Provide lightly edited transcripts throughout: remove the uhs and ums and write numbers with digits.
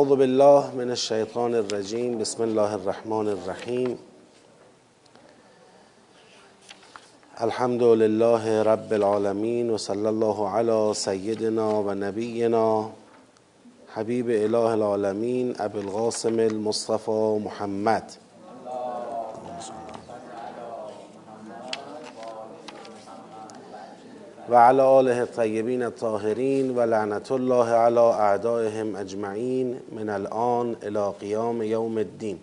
اعوذ بالله من الشیطان الرجیم. بسم الله الرحمن الرحیم. الحمد لله رب العالمین و صلی الله علی سیدنا و نبینا حبیب اله العالمین ابی القاسم المصطفى محمد. و علی آله الطیبین الطاهرین و لعنت الله علی اعدائهم اجمعین من الان الی قیام یوم الدین.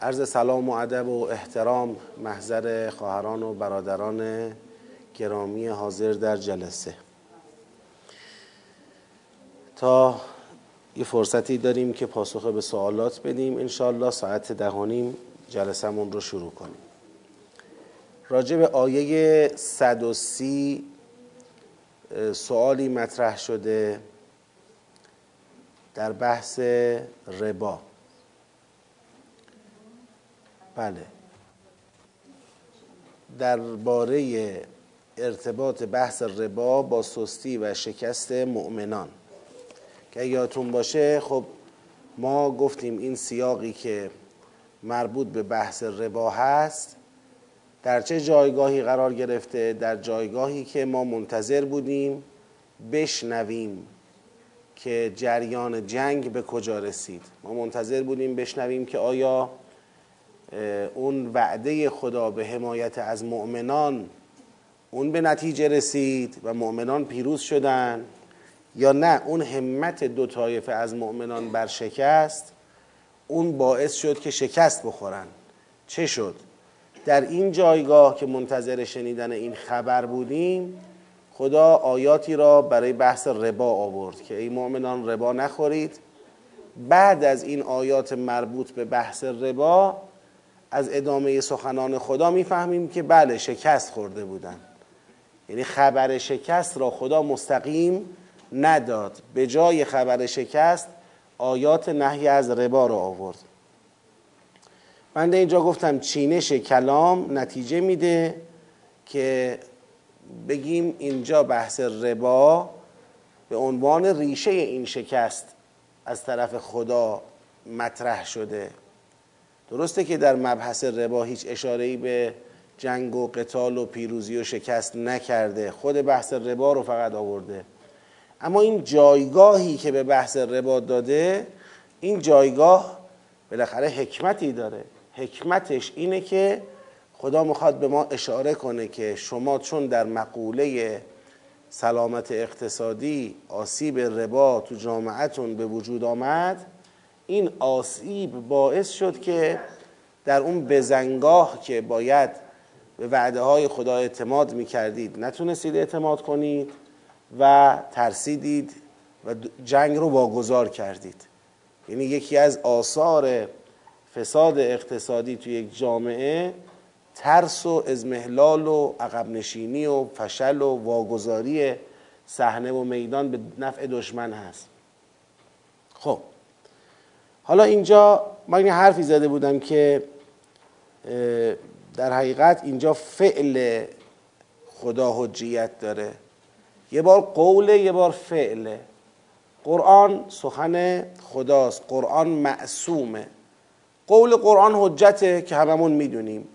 عرض سلام و ادب و احترام محضر خواهران و برادران گرامی حاضر در جلسه. تا یه فرصتی داریم که پاسخ به سوالات بدیم. انشاءالله ساعت 10:30 جلسمون رو شروع کنیم. راجع به آیه 130 سوالی مطرح شده در بحث ربا. بله، درباره ارتباط بحث ربا با سستی و شکست مؤمنان که یادتون باشه، خب ما گفتیم این سیاقی که مربوط به بحث ربا هست در چه جایگاهی قرار گرفته؟ در جایگاهی که ما منتظر بودیم بشنویم که جریان جنگ به کجا رسید. ما منتظر بودیم بشنویم که آیا اون وعده خدا به حمایت از مؤمنان اون به نتیجه رسید و مؤمنان پیروز شدن یا نه، اون همت دو طایفه از مؤمنان برشکست، اون باعث شد که شکست بخورن. چه شد؟ در این جایگاه که منتظر شنیدن این خبر بودیم، خدا آیاتی را برای بحث ربا آورد که ای مؤمنان ربا نخورید. بعد از این آیات مربوط به بحث ربا، از ادامه سخنان خدا میفهمیم که بله، شکست خورده بودن. یعنی خبر شکست را خدا مستقیم نداد، به جای خبر شکست آیات نهی از ربا را آورد. من در اینجا گفتم چینش کلام نتیجه میده که بگیم اینجا بحث ربا به عنوان ریشه این شکست از طرف خدا مطرح شده. درسته که در مبحث ربا هیچ اشاره‌ای به جنگ و قتال و پیروزی و شکست نکرده، خود بحث ربا رو فقط آورده، اما این جایگاهی که به بحث ربا داده، این جایگاه بالاخره حکمتی داره. حکمتش اینه که خدا میخواد به ما اشاره کنه که شما چون در مقوله سلامت اقتصادی آسیب ربا تو جامعه‌تون به وجود آمد، این آسیب باعث شد که در اون بزنگاه که باید به وعده های خدا اعتماد میکردید نتونستید اعتماد کنید و ترسیدید و جنگ رو واگذار کردید. یعنی یکی از آثار فساد اقتصادی توی یک جامعه ترس و اضمحلال و عقب نشینی و فشل و واگذاری صحنه و میدان به نفع دشمن هست. خب حالا اینجا من یه حرفی زده بودم که در حقیقت اینجا فعل خدا حجیت داره، یه بار قوله یه بار فعله. قرآن سخن خداست، قرآن معصومه، قول قرآن حجته که هممون میدونیم،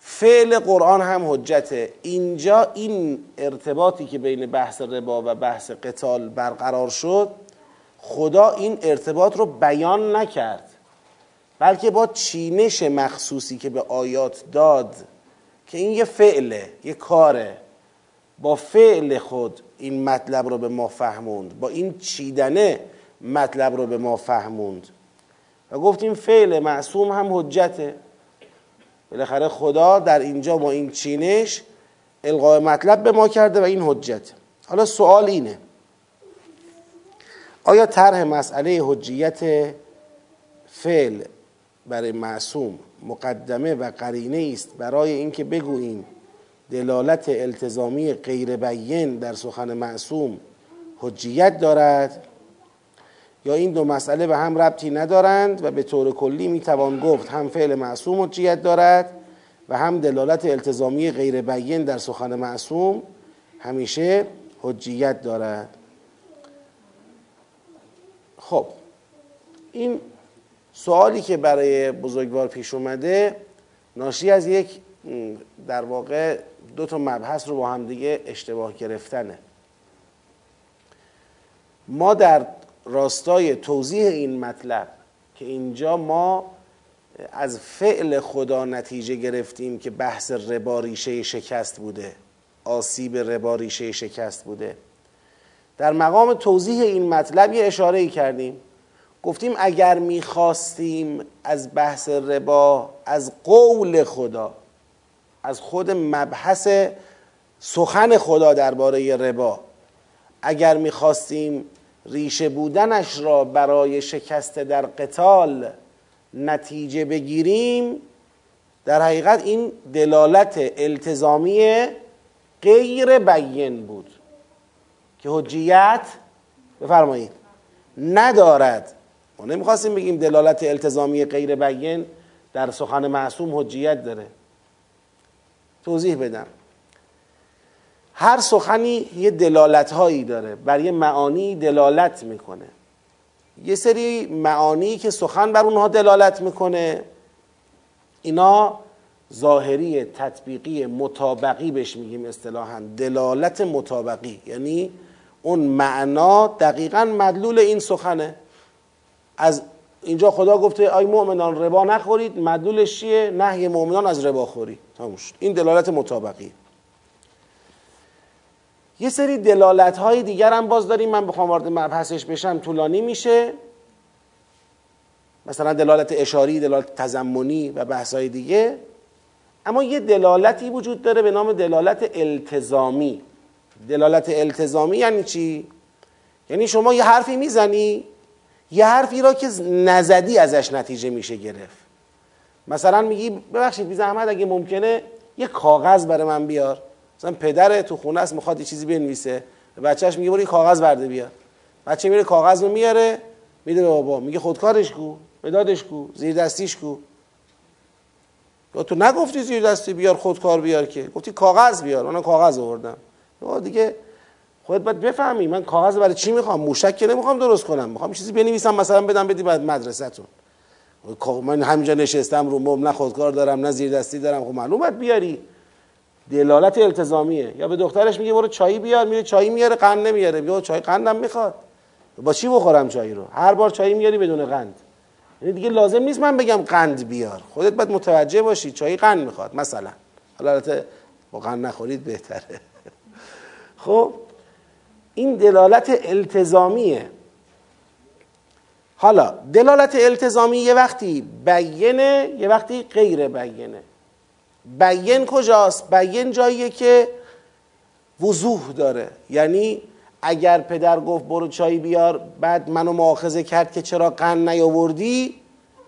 فعل قرآن هم حجته. اینجا این ارتباطی که بین بحث ربا و بحث قتال برقرار شد، خدا این ارتباط رو بیان نکرد، بلکه با چینش مخصوصی که به آیات داد که این یه فعله، یه کاره، با فعل خود این مطلب رو به ما فهموند، با این چیدنه مطلب رو به ما فهموند. و گفتیم فعل معصوم هم حجته. بالاخره خدا در اینجا با این چینش القاء مطلب به ما کرده و این حجته. حالا سوال اینه، آیا طرح مسئله حجیت فعل برای معصوم مقدمه و قرینه است برای اینکه بگوییم دلالت التزامی غیر بیان در سخن معصوم حجیت دارد، یا این دو مسئله به هم ربطی ندارند و به طور کلی میتوان گفت هم فعل معصوم حجیت دارد و هم دلالت التزامی غیر بیان در سخن معصوم همیشه حجیت دارد؟ خب این سوالی که برای بزرگوار پیش اومده ناشی از یک در واقع دو تا مبحث رو با هم دیگه اشتباه گرفتنه. ما در راستای توضیح این مطلب که اینجا ما از فعل خدا نتیجه گرفتیم که بحث ربا ریشه شکست بوده، آسیب ربا ریشه شکست بوده، در مقام توضیح این مطلب یه اشاره‌ای کردیم، گفتیم اگر میخواستیم از بحث ربا، از قول خدا، از خود مبحث سخن خدا درباره ربا، اگر میخواستیم ریشه بودنش را برای شکست در قتال نتیجه بگیریم، در حقیقت این دلالت التزامی غیر بیان بود که حجیت بفرمایید ندارد. ما نمیخواستیم بگیم دلالت التزامی غیر بیان در سخن معصوم حجیت داره. توضیح بدم، هر سخنی یه دلالت هایی داره، بر یه معانی دلالت میکنه، یه سری معانی که سخن بر اونها دلالت میکنه اینا ظاهری، تطبیقی، مطابقی بهش میگیم اصطلاحاً دلالت مطابقی، یعنی اون معنا دقیقاً مدلول این سخنه. از اینجا خدا گفته ای مؤمنان ربا نخورید، مدلولش چیه؟ نهی مؤمنان از ربا خوری. تموم شد. این دلالت مطابقی. یه سری دلالت های دیگر هم باز داریم، من بخوام وارد مبحثش بشم طولانی میشه، مثلا دلالت اشاری، دلالت تضمنی و بحث های دیگه. اما یه دلالتی وجود داره به نام دلالت التزامی. دلالت التزامی یعنی چی؟ یعنی شما یه حرفی میزنی، یه حرفی را که نزدی ازش نتیجه میشه گرفت. مثلا میگی ببخشید بی زحمت اگه ممکنه یه کاغذ برای من بیار. مثلا پدر تو خونه است میخواد یه چیزی بنویسه، بچهش میگه برو یه کاغذ برده بیار. بچه میره کاغذ رو میاره میده به بابا، میگه خودکارش کو، مدادش کو، زیر دستیش کو. تو نگفتی زیر دستی بیار، خودکار بیار، که گفتی کاغذ بیار، من کاغذ آوردم. دیگه خودت باید بفهمی من کاغذ برای چی میخوام، موشک که نمیخوام درست کنم، میخوام چیزی بنویسم مثلا بدم بدی بعد مدرسه‌تون. من همینجا نشستم رو مبل، نه خودکار دارم نه زیر دستی دارم، خب معلومه بیاری. دلالت التزامیه. یا به دخترش میگه برو چای بیار، میره چای میاره، قند نمیاره، بیا چای قندم میخواد، با چی بخورم چای رو؟ هر بار چای میاری بدون قند، یعنی دیگه لازم نیست من بگم قند بیار، خودت باید متوجه باشی چای قند میخواد مثلا. البته با قند نخورید بهتره. خب این دلالت التزامیه. حالا دلالت التزامی یه وقتی بیانه، یه وقتی غیر بیانه. بیان کجاست؟ بیان جاییه که وضوح داره، یعنی اگر پدر گفت برو چای بیار بعد منو مؤاخذه کرد که چرا قند نیاوردی،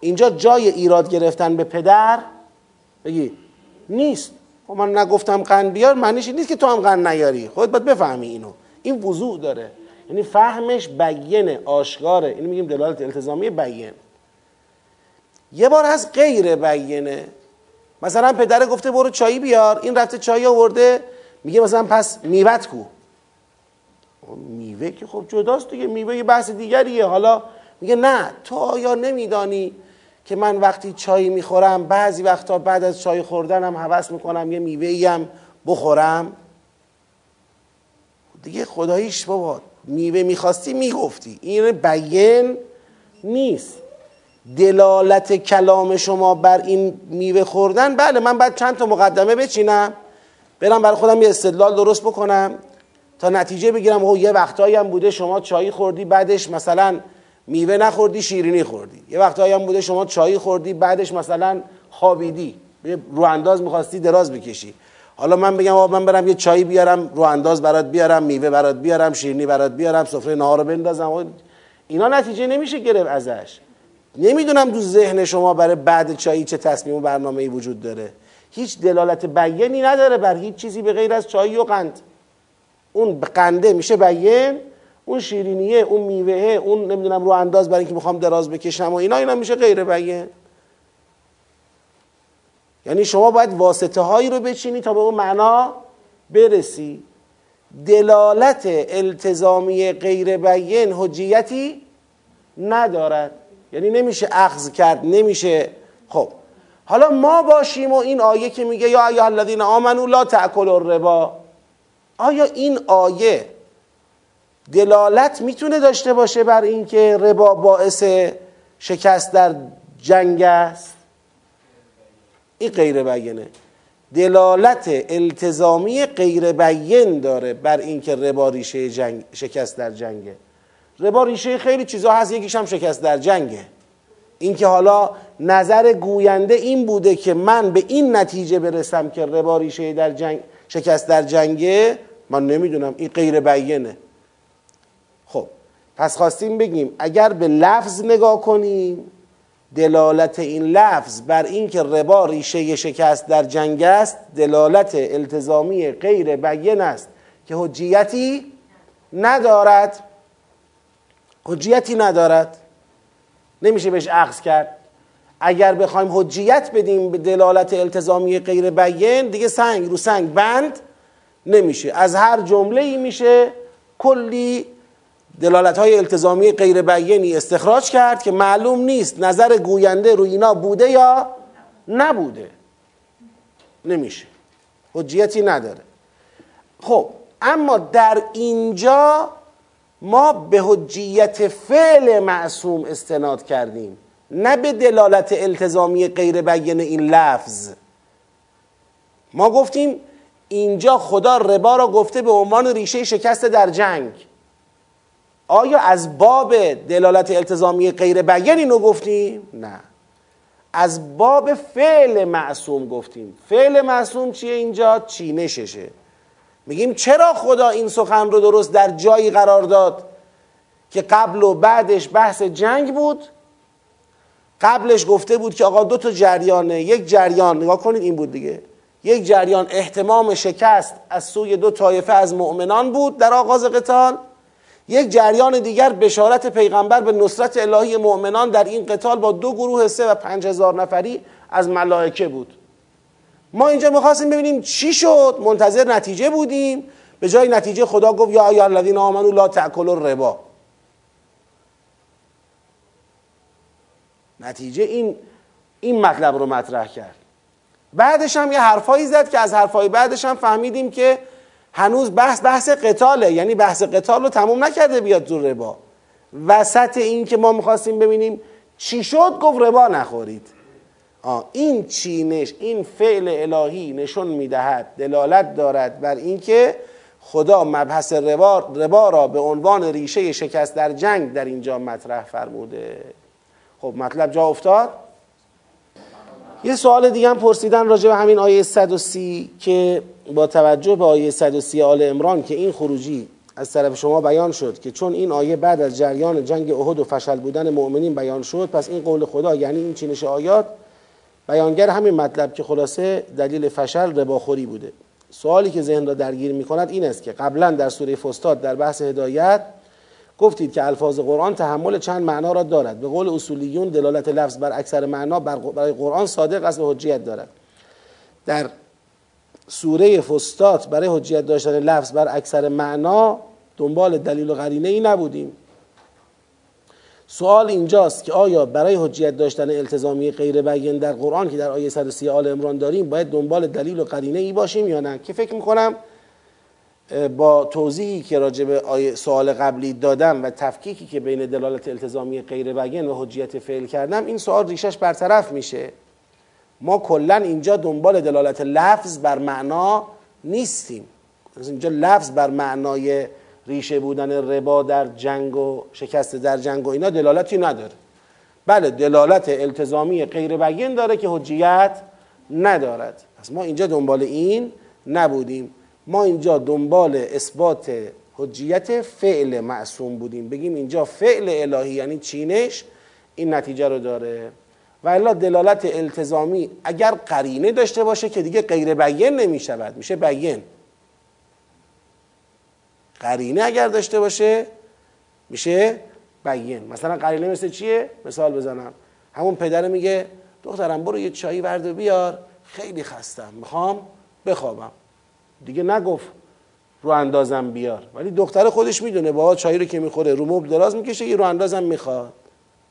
اینجا جای ایراد گرفتن به پدر بگی نیست، خب من نگفتم قند بیار معنیش نیست که تو هم قند نیاری، خودت باید بفهمی اینو. این وضوح داره، یعنی فهمش بیانه، آشکاره، اینو میگیم دلالت التزامی بیان. یه بار از غیر بیانه، مثلا پدر گفته برو چای بیار، این رفته چای آورده، میگه مثلا پس میوه‌ت کو. میوه که خب جداست دیگه، میوه یه بحث دیگریه. حالا میگه نه تو آیا نمیدانی که من وقتی چای میخورم بعضی وقتا بعد از چای خوردنم هوس میکنم یه میوه‌ای هم بخورم دیگه؟ خداییش بابا میوه میخواستی میگفتی. این بیان نیست. دلالت کلام شما بر این میوه خوردن، بله من بعد چند تا مقدمه بچینم برم برای خودم یه استدلال درست بکنم تا نتیجه بگیرم، او یه وقتایی هم بوده شما چای خوردی بعدش مثلا میوه نخوردی شیرینی خوردی، یه وقتایی هم بوده شما چای خوردی بعدش مثلا خوابیدی، رو انداز میخواستی دراز بکشی. حالا من بگم آقا من برم یه چای بیارم، رو انداز برات بیارم، میوه برات بیارم، شیرینی برات بیارم، سفره ناهار رو بندازم، اینا نتیجه نمیشه گرفت ازش. نمیدونم تو ذهن شما برای بعد چایی چه تصمیم و برنامه‌ای وجود داره. هیچ دلالت بیانی نداره بر هیچ چیزی به غیر از چای و قند. اون قنده میشه بیان، اون شیرینیه، اون میوهه، اون نمیدونم رو انداز برای اینکه میخوام دراز بکشم و اینا میشه غیر بیان. یعنی شما باید واسطه هایی رو بچینی تا به اون معنا برسی. دلالت التزامی غیر بیان حجیتی ندارد، یعنی نمیشه اخذ کرد، نمیشه. خب حالا ما باشیم و این آیه که میگه یا ایها الذین آمنوا لا تأکلوا الربا، آیا این آیه دلالت میتونه داشته باشه بر اینکه ربا باعث شکست در جنگ است؟ این غیر بیانه، دلالت التزامی غیر بیان داره بر اینکه ربا ریشه جنگ، شکست در جنگه. ربا ریشه خیلی چیزا هست، یکیش هم شکست در جنگه. اینکه حالا نظر گوینده این بوده که من به این نتیجه برسم که ربا ریشه در جنگ، شکست در جنگه، من نمیدونم، این غیر بیانه. خب پس خواستیم بگیم اگر به لفظ نگاه کنیم، دلالت این لفظ بر این که ربا ریشه شکست در جنگ است دلالت التزامی غیر بیان است که حجیتی ندارد، حجیتی ندارد، نمیشه بهش اخذ کرد. اگر بخوایم حجیت بدیم به دلالت التزامی غیر بیان، دیگه سنگ رو سنگ بند نمیشه، از هر جمله‌ای میشه کلی دلالت‌های التزامی غیر بیانی استخراج کرد که معلوم نیست نظر گوینده روی اینا بوده یا نبوده، نمیشه، حجیتی نداره. خب اما در اینجا ما به حجیت فعل معصوم استناد کردیم، نه به دلالت التزامی غیر بیان این لفظ. ما گفتیم اینجا خدا ربا را گفته به عنوان ریشه شکست در جنگ. آیا از باب دلالت التزامی غیر بیان اینو گفتیم؟ نه، از باب فعل معصوم گفتیم. فعل معصوم چیه اینجا؟ چینششه. میگیم چرا خدا این سخن رو درست در جایی قرار داد که قبل و بعدش بحث جنگ بود؟ قبلش گفته بود که آقا دو تا جریانه، یک جریان نگاه کنید این بود دیگه، یک جریان احتمام شکست از سوی دو طایفه از مؤمنان بود در آغاز قتال، یک جریان دیگر بشارت پیغمبر به نصرت الهی مؤمنان در این قتال با دو گروه 3 و 5000 نفری از ملائکه بود. ما اینجا می‌خواستیم ببینیم چی شد، منتظر نتیجه بودیم، به جای نتیجه خدا گفت یا ایها الذین آمنوا لا تأکلوا الربا. نتیجه این مطلب رو مطرح کرد. بعدش هم یه حرفایی زد که از حرفای بعدش هم فهمیدیم که هنوز بحث قتاله، یعنی بحث قتال رو تموم نکرده بیاد تو ربا. وسط این که ما میخواستیم ببینیم چی شد گفت ربا نخورید. این چینش، این فعل الهی نشون میدهد، دلالت دارد بر این که خدا مبحث ربا را به عنوان ریشه شکست در جنگ در اینجا مطرح فرموده. خب مطلب جا افتاد؟ یه سوال دیگه هم پرسیدن راجع به همین آیه 130 که با توجه به آیه 130 آل عمران که این خروجی از طرف شما بیان شد که چون این آیه بعد از جریان جنگ احد و فشل بودن مؤمنین بیان شد، پس این قول خدا یعنی این چینش آیات بیانگر همین مطلب که خلاصه دلیل فشل رباخوری بوده. سوالی که ذهن را درگیر می‌کند این است که قبلا در سوره فستات در بحث هدایت گفتید که الفاظ قرآن تحمل چند معنا را دارد. به قول اصولیون دلالت لفظ بر اکثر معنا برای قرآن صادق است و حجیت دارد. در سوره فستات برای حجیت داشتن لفظ بر اکثر معنا دنبال دلیل و قرینه ای نبودیم. سوال اینجاست که آیا برای حجیت داشتن التزامی غیر بیان در قرآن که در آیه 130 آل عمران داریم باید دنبال دلیل و قرینه ای باشیم یا نه؟ که فکر می‌کنم با توضیحی که راجع به سوال قبلی دادم و تفکیکی که بین دلالت التزامی غیر بیان و حجیت فعل کردم این سوال ریشش برطرف میشه. ما کلا اینجا دنبال دلالت لفظ بر معنا نیستیم. اینجا لفظ بر معنای ریشه بودن ربا در جنگ و شکست در جنگ و اینا دلالتی نداره. بله دلالت التزامی غیر بیان داره که حجیت ندارد. پس ما اینجا دنبال این نبودیم. ما اینجا دنبال اثبات حجیت فعل معصوم بودیم، بگیم اینجا فعل الهی یعنی چینش این نتیجه رو داره و الا دلالت التزامی اگر قرینه داشته باشه که دیگه غیر بیان نمیشود، میشه بیان. قرینه اگر داشته باشه میشه بیان. مثلا قرینه مثل چیه؟ مثال بزنم، همون پدر میگه دخترم برو یه چایی ورد و بیار، خیلی خستم میخوام بخوابم. دیگه نگفت رو اندازم بیار، ولی دختر خودش میدونه بابا چایی رو که میخوره رو مبل دراز میکشه، یه رو اندازم میخواد.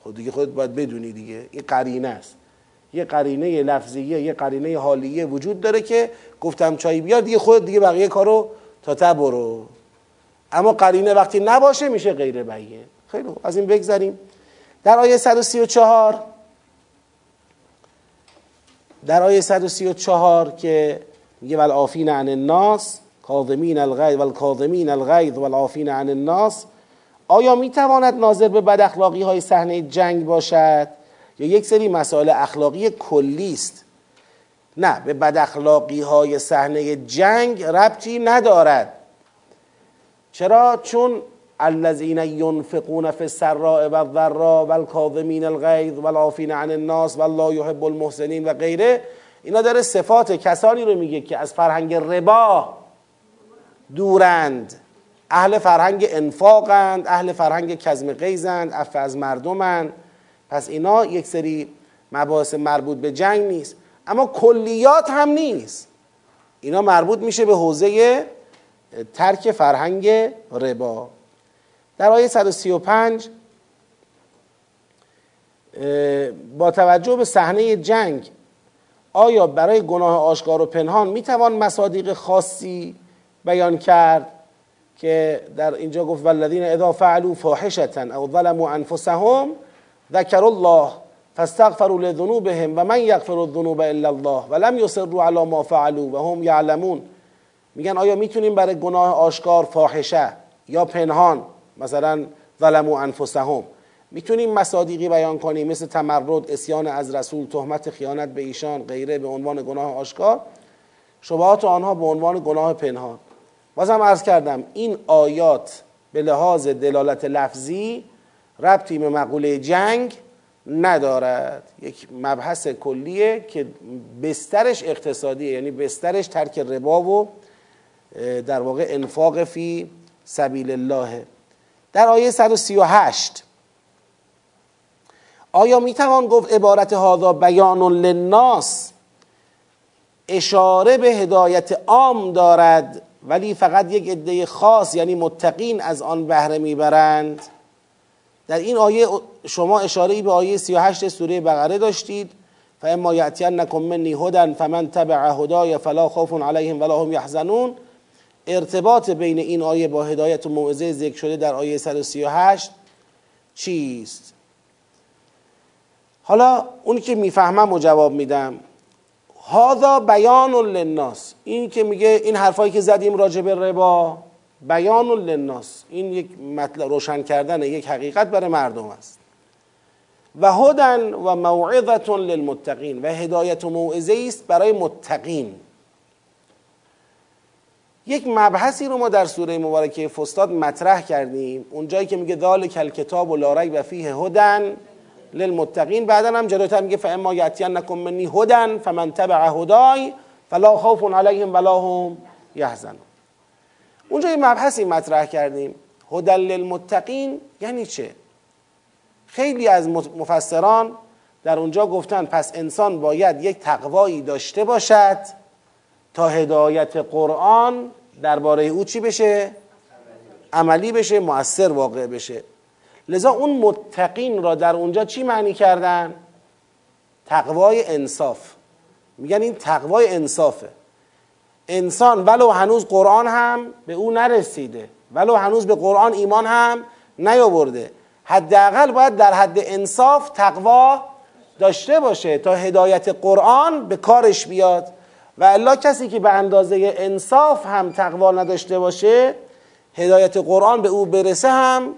خود دیگه خودت باید بدونی دیگه. این قرینه است، یه قرینه لفظیه، یه قرینه حالیه وجود داره که گفتم چای بیار دیگه، خودت دیگه بقیه کارو تا ته برو. اما قرینه وقتی نباشه میشه غیر بیه. خیلی خوب، از این بگذریم. در آیه 134 که میگه والعافین عن الناس کاظمین الغیظ والکاظمین الغیظ والعافین عن الناس، آیا میتواند ناظر به بد اخلاقی های صحنه جنگ باشد یا یک سری مسائل اخلاقی کلی است؟ نه، به بد اخلاقی های صحنه جنگ ربطی ندارد. چرا؟ چون الذین ينفقون في السراء والضراء والكاظمین الغیظ والعافین عن الناس والله يحب المحسنین و غیره، اینا داره صفات کسانی رو میگه که از فرهنگ ربا دورند، اهل فرهنگ انفاقند، اهل فرهنگ کظم غیظند، عفو از مردمند. پس اینا یک سری مباحث مربوط به جنگ نیست. اما کلیات هم نیست، اینا مربوط میشه به حوزه ترک فرهنگ ربا. در آیه 135 با توجه به صحنه جنگ آیا برای گناه آشکار و پنهان میتوان مصادیق خاصی بیان کرد که در اینجا گفت والذین اذا فعلوا فاحشة او ظلموا انفسهم ذکروا الله فاستغفروا لذنوبهم و من یغفر الذنوب الا الله ولم یصروا علی ما فعلوا وهم یعلمون. میگن آیا میتونیم برای گناه آشکار فاحشه یا پنهان، مثلا ظلموا انفسهم، میتونیم مصادیقی بیان کنیم مثل تمرد، عصیان از رسول، تهمت خیانت به ایشان، غیره به عنوان گناه آشکار، شبهات آنها به عنوان گناه پنهان؟ بازم عرض کردم این آیات به لحاظ دلالت لفظی ربطی به مقوله جنگ ندارد. یک مبحث کلیه که بسترش اقتصادیه، یعنی بسترش ترک ربا و در واقع انفاق فی سبیل الله. در آیه 138 آیا میتوان گفت عبارت هذا بیان للناس اشاره به هدایت عام دارد ولی فقط یک عده خاص یعنی متقین از آن بهره میبرند؟ در این آیه شما اشاره‌ای به آیه 38 سوره بقره داشتید، فاما یأتینکم منی هدی فمن تبع هدای فلا خوف علیهم ولا هم یحزنون. ارتباط بین این آیه با هدایت و موعظه ذکر شده در آیه 138 چیست؟ حالا اون که میفهمم و جواب میدم. هذا بیان للناس، این که میگه این حرفایی که زدیم راجع به ربا بیان للناس، این یک مطلب روشن کردن یک حقیقت برای مردم است. و هدی و موعظه للمتقین، و هدایت و موعظه است برای متقین. یک مبحثی رو ما در سوره مبارکه فستاد مطرح کردیم، اونجایی که میگه ذالک الکتاب لا ریب فیه هدی للمتقین، بعدن هم جلوتر میگه فاما یأتینکم منی هدی فمن تبع هدای فلا خوف علیهم ولا هم یحزنون. اونجا یه مبحثی مطرح کردیم، هدی للمتقین یعنی چه؟ خیلی از مفسران در اونجا گفتن پس انسان باید یک تقوایی داشته باشد تا هدایت قرآن درباره او چی بشه؟ عملی بشه، مؤثر واقع بشه. لذا اون متقین را در اونجا چی معنی کردن؟ تقوای انصاف. میگن این تقوای انصافه، انسان ولو هنوز قرآن هم به او نرسیده، ولو هنوز به قرآن ایمان هم نیاورده، حداقل باید در حد انصاف تقوا داشته باشه تا هدایت قرآن به کارش بیاد. و الا کسی که به اندازه انصاف هم تقوا نداشته باشه، هدایت قرآن به او برسه هم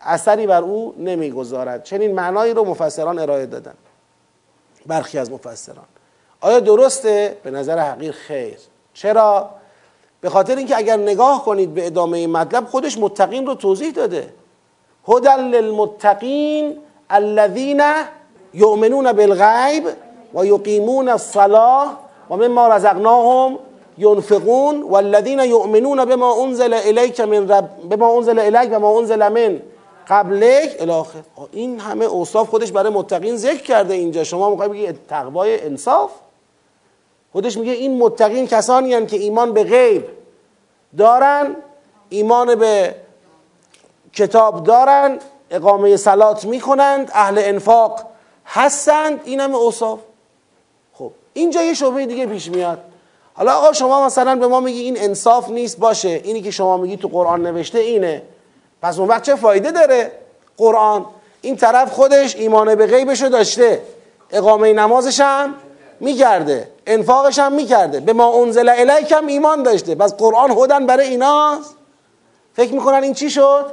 اثری بر او نمیگذارد. چنین معنایی رو مفسران ارائه دادن، برخی از مفسران. آیا درسته؟ به نظر حقیر خیر. چرا؟ به خاطر اینکه اگر نگاه کنید به ادامه این مطلب، خودش متقین رو توضیح داده. هدی للمتقین الذین یؤمنون بالغیب و یقیمون الصلاة و مما رزقناهم ينفقون والذین یؤمنون بما انزل الیک من رب بما انزل الیک و ما انزل من قبلک الی آخر. این همه اوصاف خودش برای متقین ذکر کرده اینجا، شما میخوای بگی تقوای انصاف؟ خودش میگه این متقین کسانی هستند که ایمان به غیب دارن، ایمان به کتاب دارن، اقامه صلات میکنند، اهل انفاق هستند، این همه اوصاف. خب اینجا یه شبهه دیگه پیش میاد. حالا آقا شما مثلا به ما میگی این انصاف نیست، باشه، اینی که شما میگی تو قرآن نوشته اینه، پس اون وقت چه فایده داره قرآن؟ این طرف خودش ایمان به غیبشو داشته، اقامه نمازش هم میکرده، انفاقش هم میکرده، به ما انزل الیک هم ایمان داشته، پس قرآن هدن برای ایناست. فکر میکنن این چی شد؟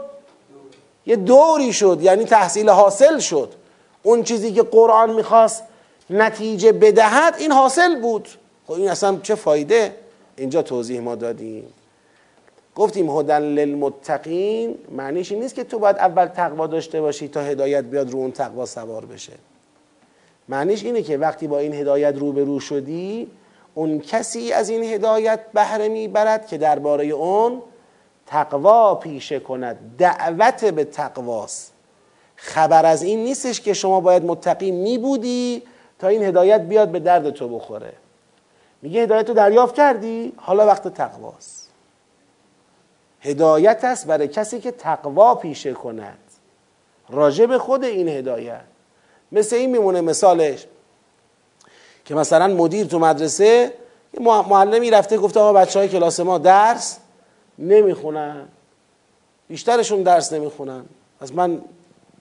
یه دوری شد، یعنی تحصیل حاصل شد. اون چیزی که قرآن میخواست نتیجه بدهد این حاصل بود. خب این اصلا چه فایده؟ اینجا توضیح ما دادیم، گفتیم هدن للمتقین معنیش این نیست که تو باید اول تقوا داشته باشی تا هدایت بیاد رو اون تقوا سوار بشه. معنیش اینه که وقتی با این هدایت روبرو شدی، اون کسی از این هدایت بهره میبرد که درباره اون تقوا پیشه کند. دعوت به تقواست، خبر از این نیستش که شما باید متقی میبودی تا این هدایت بیاد به درد تو بخوره. میگه هدایت رو دریافت کردی، حالا وقت تقواست. هدایت است برای کسی که تقوا پیشه کند راجع به خود این هدایت. مثل این میمونه مثالش که مثلا مدیر تو مدرسه، یه معلمی رفته گفته آقا بچه های کلاس ما درس نمیخونن، بیشترشون درس نمیخونن، از من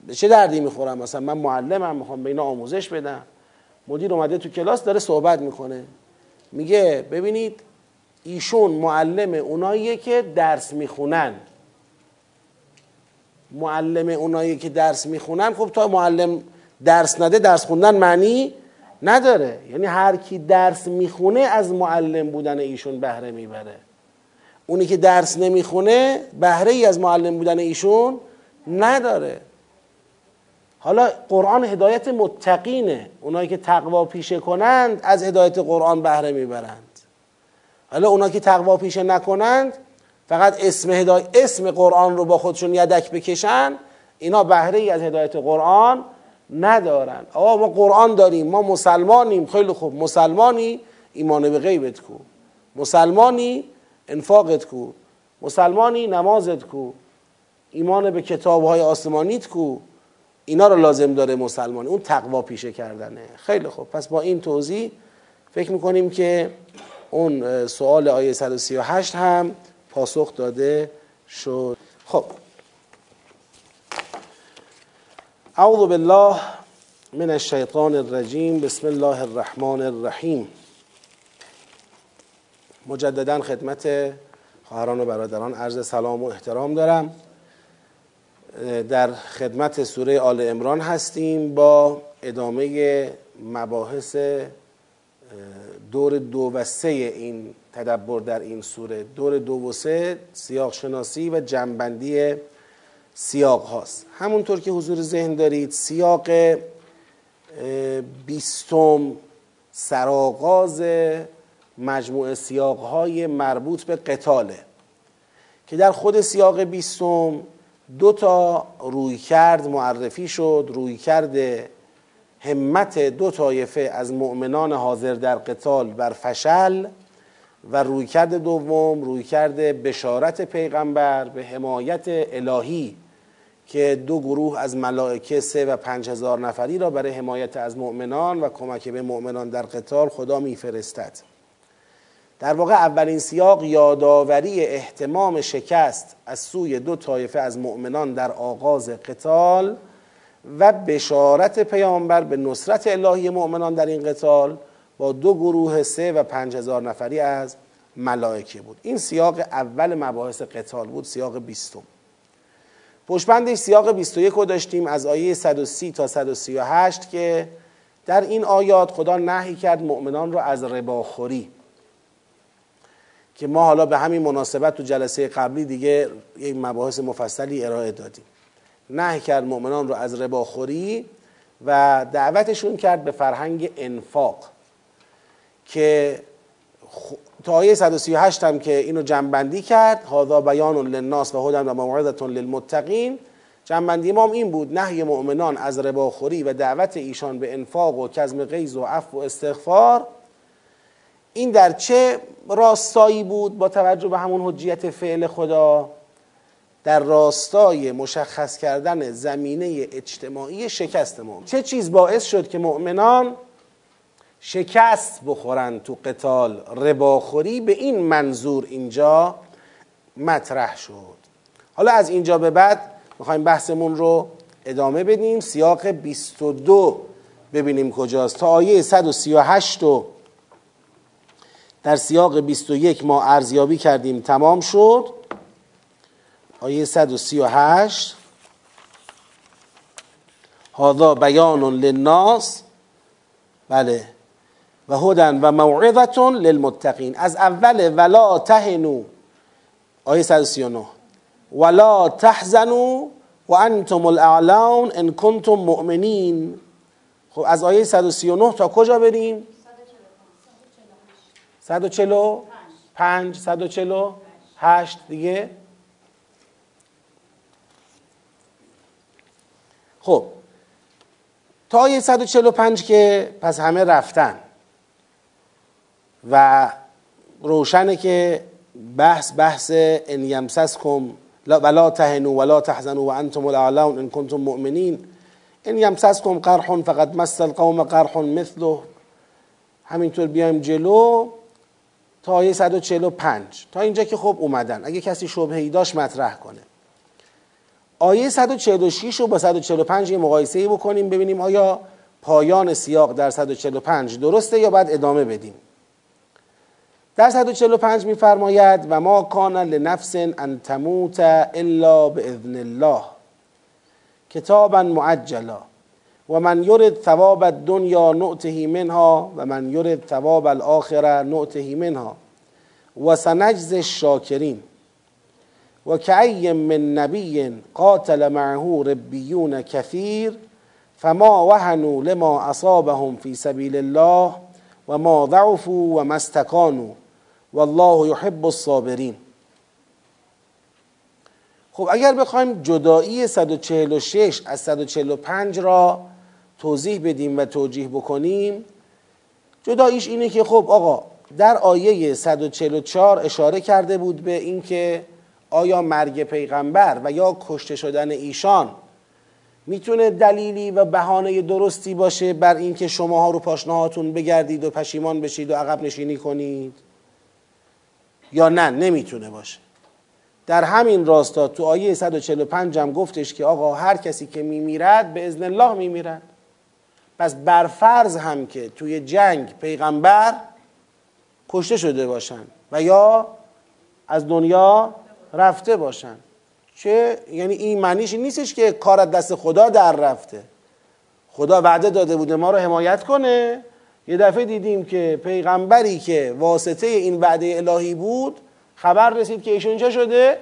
به چه دردی میخورم؟ مثلا من معلمم، میخوام به اینا آموزش بدم. مدیر اومده تو کلاس داره صحبت میکنه، میگه ببینید ایشون معلم اوناییه که درس میخونن. معلم اوناییه که درس میخونن، خب تا معلم درس نده درس خوندن معنی نداره. یعنی هر کی درس میخونه از معلم بودن ایشون بهره میبره، اونی که درس نمیخونه بهره ای از معلم بودن ایشون نداره. حالا قرآن هدایت متقینه، اونایی که تقوا پیشه کنند از هدایت قرآن بهره میبرند. حالا اونایی که تقوا پیشه نکنند، فقط اسم قرآن رو با خودشون یدک بکشن، اینا بهره ای از هدایت قرآن ندارن. آقا ما قرآن داریم، ما مسلمانیم، خیلی خوب، مسلمانی ایمان به غیبت کو، مسلمانی انفاقت کو، مسلمانی نمازت کو، ایمان به کتابهای آسمانیت کو، اینا رو لازم داره مسلمانی، اون تقوا پیشه کردنه. خیلی خوب، پس با این توضیح فکر میکنیم که اون سوال آیه 138 هم پاسخ داده شد. خب اعوذ بالله من الشیطان الرجیم، بسم الله الرحمن الرحیم. مجددا خدمت خواهران و برادران عرض سلام و احترام دارم. در خدمت سوره آل عمران هستیم با ادامه مباحث دور 2 و 3 این تدبر در این سوره. دور 2 و 3 سیاق شناسی و جنبندی سیاق هاست. همونطور که حضور ذهن دارید، سیاق 20 سرآغاز مجموعه سیاق های مربوط به قتاله که در خود سیاق 20 2 تا رویکرد معرفی شد. رویکرد همت 2 طایفه از مؤمنان حاضر در قتال بر فشل، و رویکرد دوم رویکرد بشارت پیغمبر به حمایت الهی که 2 گروه از ملائکه 3 و 5000 نفری را برای حمایت از مؤمنان و کمک به مؤمنان در قتال خدا میفرستد. در واقع اولین سیاق یادآوری احتمام شکست از سوی 2 طایفه از مؤمنان در آغاز قتال و بشارت پیامبر به نصرت الهی مؤمنان در این قتال با 2 گروه 3 و 5000 نفری از ملائکه بود. این سیاق اول مباحث قتال بود، سیاق 20. پشتبندش سیاق 21 رو داشتیم از آیه 130 تا 138 که در این آیات خدا نهی کرد مؤمنان را از رباخوری، که ما حالا به همین مناسبت تو جلسه قبلی دیگه یک مباحث مفصلی ارائه دادیم. نهی کرد مؤمنان رو از رباخوری و دعوتشون کرد به فرهنگ انفاق، که تا آیه 138 هم که اینو جنببندی کرد، هذا بیان للناس و هدی و موعظه للمتقین، جنببندی ما هم این بود، نهی مؤمنان از رباخوری و دعوت ایشان به انفاق و کظم غیظ و عفو و استغفار، این در چه راستایی بود؟ با توجه به همون حجیت فعل خدا در راستای مشخص کردن زمینه اجتماعی شکست مؤمن. چه چیز باعث شد که مؤمنان شکست بخورن تو قتال؟ رباخوری به این منظور اینجا مطرح شد. حالا از اینجا به بعد میخوایم بحثمون رو ادامه بدیم. سیاق 22 ببینیم کجاست. تا آیه 138 رو در سیاق 21 ما ارزیابی کردیم، تمام شد. آیه 138 هذا بیان للناس، بله، و هدن و موعظه للمتقین. از اول ولا تهنوا، آیه 139، ولا تحزنوا و انتم الاعلون ان کنتم مؤمنین. خب از آیه 139 تا کجا بریم؟ 145 148 دیگه. خب تا آیه 145 که پس همه رفتن و روشنه که بحث ان یمسسکم ولا تهنوا ولا تحزنوا و انتم الاعلون ان کنتم مؤمنین، ان یمسسکم قرح فقد مس القوم قرح مثله. همینطور بیایم جلو تا آیه 145 تا اینجا که خب اومدن. اگه کسی شبهه‌ای داشت مطرح کنه. آیه 146 رو با 145 یه مقایسه‌ای بکنیم ببینیم آیا پایان سیاق در 145 درسته یا باید ادامه بدیم. در 145 می‌فرماید و ما کان لنفس ان تموت الا باذن الله کتابا معجلا و من یرد ثواب الدنیا نؤته منها و من یرد ثواب الاخره نؤته منها و سنجز الشاکرین و کأی من نبی قاتل معه ربیون کثیر فما وهنوا لما اصابهم فی سبیل الله و ما ضعفوا و ما استکانوا والله یحب الصابرین. خب اگر بخوایم جدایی 146 از 145 را توضیح بدیم و توجیه بکنیم، جداییش اینه که خب آقا در آیه 144 اشاره کرده بود به اینکه آیا مرگ پیغمبر و یا کشته شدن ایشان میتونه دلیلی و بهانه درستی باشه بر اینکه شماها رو پاشناهاتون بگردید و پشیمان بشید و عقب نشینی کنید یا نه، نمیتونه باشه. در همین راستا تو آیه 145 هم گفتش که آقا هر کسی که میمیرد به اذن الله میمیرد. پس برفرض هم که توی جنگ پیغمبر کشته شده باشن و یا از دنیا رفته باشن، چه یعنی این معنیش نیستش که کار از دست خدا در رفته. خدا وعده داده بوده ما رو حمایت کنه، یه دفعه دیدیم که پیغمبری که واسطه این وعده الهی بود خبر رسید که ایشون چه شده؟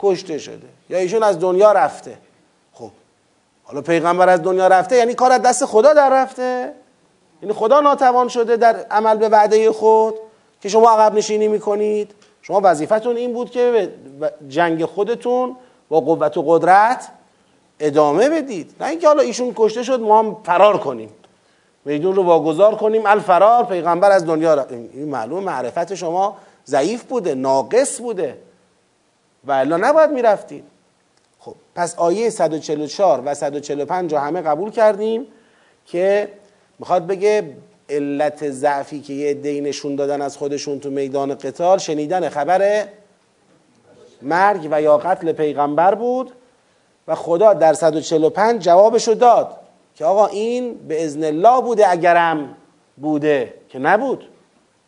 کشته شده یا ایشون از دنیا رفته. خب حالا پیغمبر از دنیا رفته یعنی کار از دست خدا در رفته، یعنی خدا ناتوان شده در عمل به وعده خود که شما عقب نشینی میکنید. شما وظیفتون این بود که جنگ خودتون با قوت و قدرت ادامه بدید، نه اینکه حالا ایشون کشته شد ما هم فرار کنیم، میدون رو واگذار کنیم الفرار، پیغمبر از دنیا رفت. این معلوم معرفت شما ضعیف بوده، ناقص بوده و الا نباید میرفتید. خب پس آیه 144 و 145 رو همه قبول کردیم که میخواد بگه علت ضعفی که یه عده‌ای نشون دادن از خودشون تو میدان قتال شنیدن خبر مرگ و یا قتل پیغمبر بود و خدا در 145 جوابشو داد که آقا این به اذن الله بوده اگرم بوده، که نبود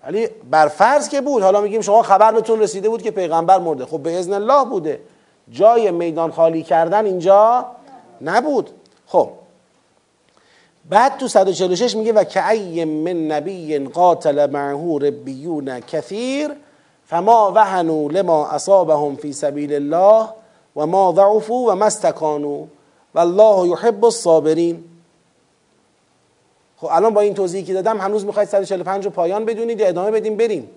ولی برفرض که بود. حالا میگیم شما خبر بهتون رسیده بود که پیغمبر مرده، خب به اذن الله بوده، جای میدان خالی کردن اینجا نبود. خب بعد تو 146 میگه و کأی من نبی قاتل معه ربیون کثیر فما وهنوا لما اصابهم فی سبیل الله و ما ضعفوا و ما استکانوا والله یحب الصابرین. خب الان با این توضیحی که دادم هنوز میخواید 145 رو پایان بدونید یا ادامه بدیم بریم؟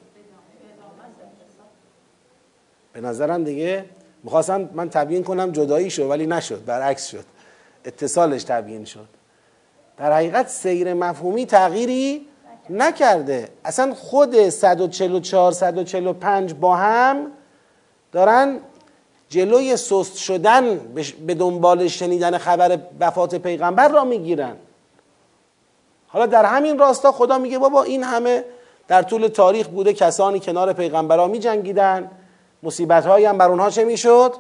به نظرم دیگه میخواستم من تبیین کنم جدایی شد ولی نشد، برعکس شد، اتصالش تبیین شد. در حقیقت سیر مفهومی تغییری نکرده، اصلا خود 144 145 با هم دارن جلوی سست شدن به دنبال شنیدن خبر وفات پیغمبر را میگیرن. حالا در همین راستا خدا میگه بابا این همه در طول تاریخ بوده کسانی کنار پیغمبرها میجنگیدن، مصیبت‌هایی هم بر اونها چه میشد؟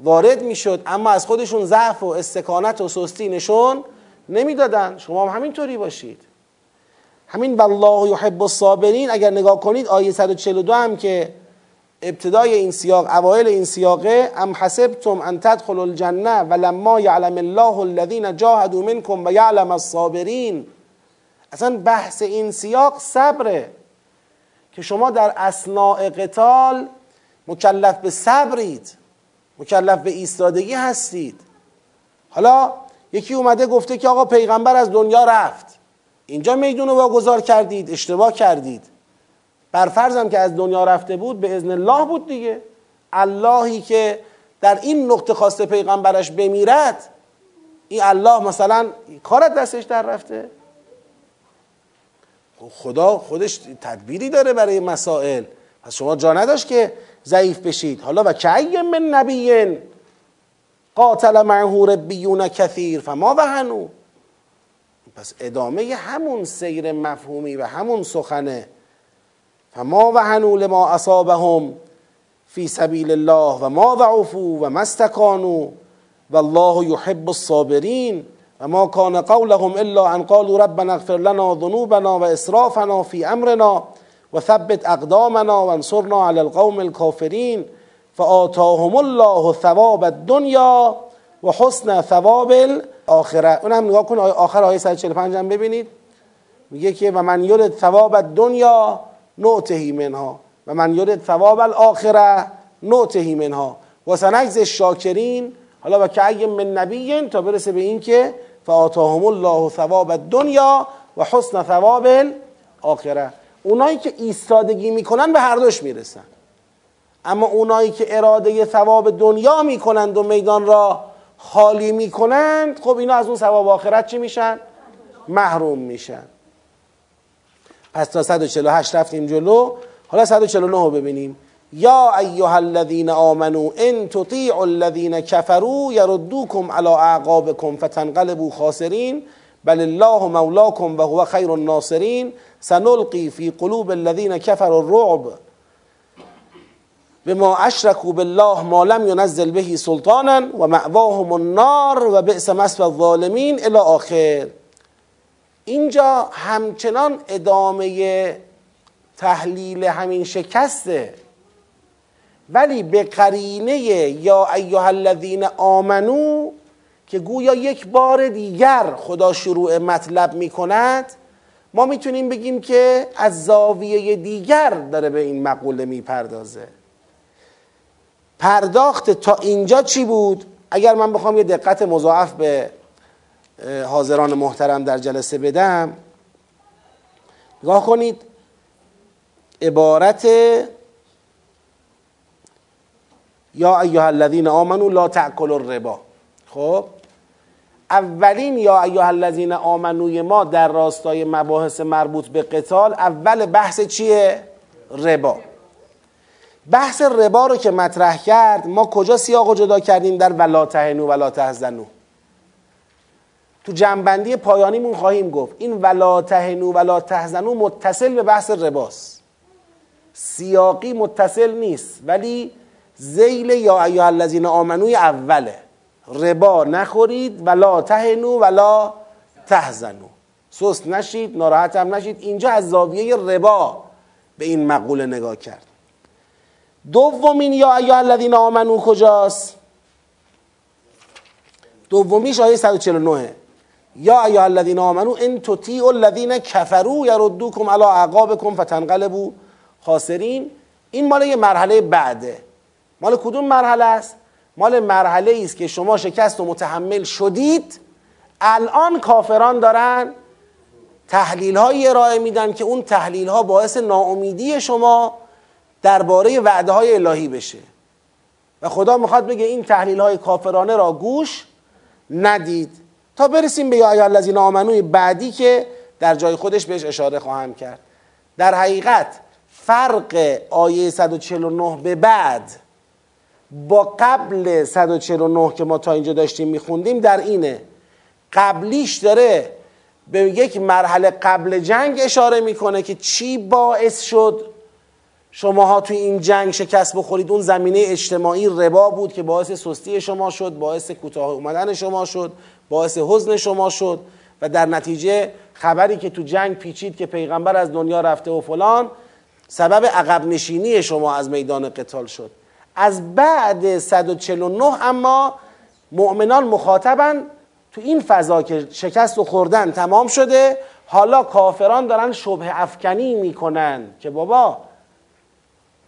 وارد میشد، اما از خودشون ضعف و استکانت و سستی نشون نمیدادن. شما هم همینطوری باشید. همین والله یحب الصابرین اگر نگاه کنید آیه 142 هم که ابتدای این سیاق، اوایل این سیاقه، ام حسبتم ان تدخلوا الجنه ولما یعلم الله الذین جاهدوا منکم و یعلم الصابرین. اصلا بحث این سیاق صبره که شما در اثناء قتال مکلف به صبرید، مکلف به ایستادگی هستید. حالا یکی اومده گفته که آقا پیغمبر از دنیا رفت، اینجا میدون رو واگذار کردید، اشتباه کردید. بر فرضم که از دنیا رفته بود به اذن الله بود دیگه. اللهی که در این نقطه خواسته پیغمبرش بمیرد، این الله مثلا کارت دستش در رفته؟ خدا خودش تدبیری داره برای مسائل. پس شما جا نداشت که ضعیف بشید. حالا و کای من نبی قاتل معه ربیون کثیر فما وهنوا. پس ادامه همون سیر مفهومی و همون سخنه. فما وهنوا لما اصابهم فی سبیل الله و ما ضعفوا و ما استکانوا والله یحب الصابرین و ما کان قولهم الا ان قالوا ربنا اغفر لنا ذنوبنا و اسرافنا فی امرنا و ثبت اقدامنا و انصرنا علی القوم الكافرین فآتاهم الله ثواب الدنیا و حسن ثواب الاخره. اون هم نگاه کن آخر آیه 145 هم ببینید، میگه که و من یرد ثواب الدنیا نؤتهی منها و من یرد ثواب الاخره نؤتهی منها و سنجز الشاکرین. حالا و کای من نبی تا برسه به این که فآتاهم الله ثواب الدنیا و حسن ثواب الاخره. اونایی که ایستادگی میکنن به هر دوش میرسن، اما اونایی که اراده ثواب دنیا میکنند و میدان را خالی میکنند، خب اینا از اون ثواب آخرت چی میشن؟ محروم میشن. پس تا 148 رفتیم جلو، حالا 149 ببینیم. یا ایها الذین آمنوا ان تطیعوا الذین کفروا یردوکم علی اعقابکم فتنقلبوا خاسرین بل الله مولاکم و هو خیر الناصرین سنلقی فی قلوب الذین کفروا الرعب بما اشرکوا بالله ما لم ينزل به سلطانا و مأواهم النار و بئس مثوى الظالمین الی آخر. اینجا همچنان ادامه تحلیل همین شکسته، ولی به قرینه یا ایها الذین آمنو که گویا یک بار دیگر خدا شروع مطلب می کند، ما میتونیم بگیم که از زاویه دیگر داره به این مقوله میپردازه. پرداخت تا اینجا چی بود؟ اگر من بخوام یه دقت مضاعف به حاضران محترم در جلسه بدم، نگاه کنید عبارت یا ایها الذین آمنو لا تأکلوا الربا. خب اولین یا ایها الذین آمنوی ما در راستای مباحث مربوط به قتال، اول بحث چیه؟ ربا. بحث ربا رو که مطرح کرد، ما کجا سیاقو جدا کردیم؟ در ولا تهنوا ولا تحزنوا. تو جنببندی پایانیمون خواهیم گفت این ولا تهنوا ولا تحزنوا متصل به بحث رباست، سیاقی متصل نیست، ولی ذیل یا ایها الذین آمنوی اوله. ربا نخورید، ولا تهنوا ولا تحزنوا، سست نشید، ناراحت هم نشید. اینجا از زاویه ربا به این مقوله نگاه کرد. دومین یا ایها الذین آمنو کجاست؟ دومیش آیه 149 یا ایها الذین آمنو ان تطیعوا الذین کفروا یردوکم علی اعقابکم فتنقلبوا خاسرین. این مال یه مرحله بعده. مال کدوم مرحله است؟ مال مرحله ای است که شما شکست و متحمل شدید، الان کافران دارن تحلیل هایی ارائه میدن که اون تحلیل ها باعث ناامیدی شما درباره وعده های الهی بشه و خدا میخواد بگه این تحلیل های کافرانه را گوش ندید تا برسیم به یا ایها الذین آمنوی بعدی که در جای خودش بهش اشاره خواهم کرد. در حقیقت فرق آیه 149 به بعد با قبل 149 که ما تا اینجا داشتیم میخوندیم در اینه. قبلیش داره به یک مرحله قبل جنگ اشاره میکنه که چی باعث شد شماها توی این جنگ شکست بخورید. اون زمینه اجتماعی ربا بود که باعث سستی شما شد، باعث کوتاه اومدن شما شد، باعث حزن شما شد و در نتیجه خبری که تو جنگ پیچید که پیغمبر از دنیا رفته و فلان سبب عقب نشینی شما از میدان قتال شد. از بعد 149 اما مؤمنان مخاطبن تو این فضا که شکست و خوردن تمام شده، حالا کافران دارن شبه افکنی میکنن که بابا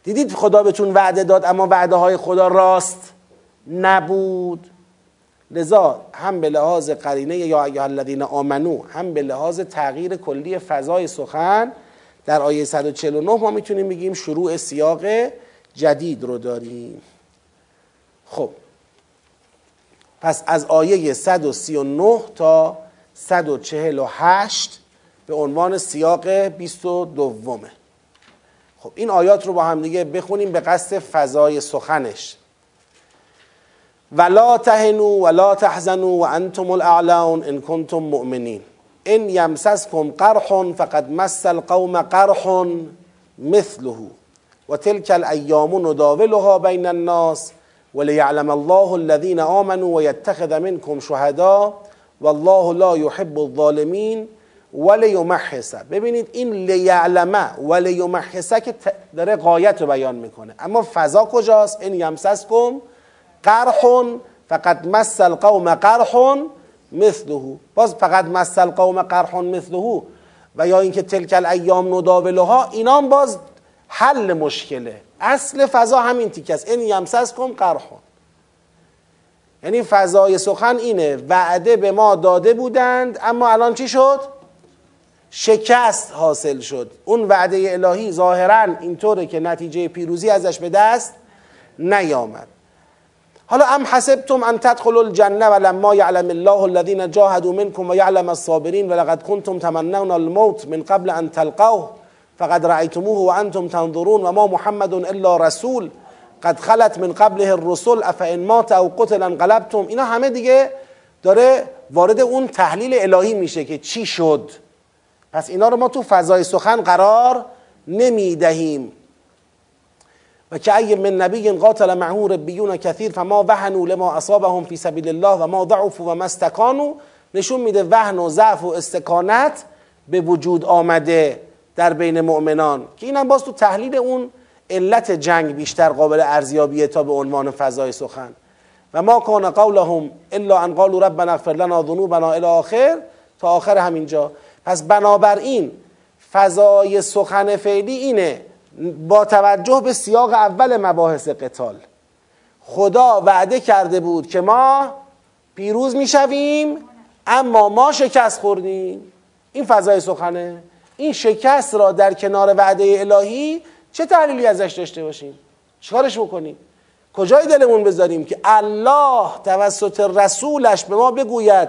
دیدید خدا بهتون وعده داد اما وعده های خدا راست نبود. لذا هم به لحاظ قرینه یا ایها الذین آمنو، هم به لحاظ تغییر کلی فضای سخن در آیه 149 ما میتونیم بگیم شروع سیاق جدید رو داریم. خب پس از آیه 139 تا 148 به عنوان سیاق 22م. خب این آیات رو با هم دیگه بخونیم به قصد فضای سخنش. ولا تهنوا ولا تحزنوا وانتم الاعلون ان کنتم مؤمنین ان یمسسکم قرح فقد مس القوم قرح مثله وتلك الايام نداولها بين الناس وليعلم الله الذين آمنوا ويتخذ منكم شهدا والله لا يحب الظالمين وليمحص. ببینید این لیعلمه ولیمحصه که داره غایت رو بیان میکنه، اما فضا کجاست؟ این یمسسکم قرحون فقد مس القوم قرحون مثله، باز فقد مس القوم قرحون مثله، و یا اینکه تلک الایام نداولها، اینام باز حل مشکله. اصل فضا همین تیکه است، این یمسسکم قرحون، یعنی فضای سخن اینه، وعده به ما داده بودند اما الان چی شد؟ شکست حاصل شد. اون وعده الهی ظاهرا اینطوره که نتیجه پیروزی ازش به دست نیامد. حالا ام حسبتم ان تدخلوا الجنه ولما يعلم الله الذين جاهدوا منكم ويعلم الصابرين ولقد كنتم تمنون الموت من قبل ان تلقوه فقد رأيتموه وانتم تنظرون وما محمد الا رسول قد خلت من قبله الرسل افان مات او قتل انقلبتم. اینا همه دیگه داره وارد اون تحلیل الهی میشه که چی شد. پس اینا رو ما تو فضای سخن قرار نمی دهیم. و که ای من نبی قاتل معه ربیون کثیر فما وهنوا لما اصابهم فی سبیل الله و ما ضعفوا و ما استکانوا. نشون میده وهن و ضعف و استکانت به وجود آمده در بین مؤمنان، که اینم باز تو تحلیل اون علت جنگ بیشتر قابل ارزیابیه تا به عنوان فضای سخن. و ما کان قولهم الا ان قالوا ربنا اغفر لنا ذنوبنا الی آخر، تا آخر همینجا. پس بنابراین فضای سخن فعلی اینه، با توجه به سیاق اول مباحث قتال خدا وعده کرده بود که ما پیروز میشویم اما ما شکست خوردیم. این فضای سخنه. این شکست را در کنار وعده الهی چه تحلیلی ازش داشته باشیم؟ چیکارش بکنیم؟ کجای دلمون بذاریم که الله توسط رسولش به ما بگوید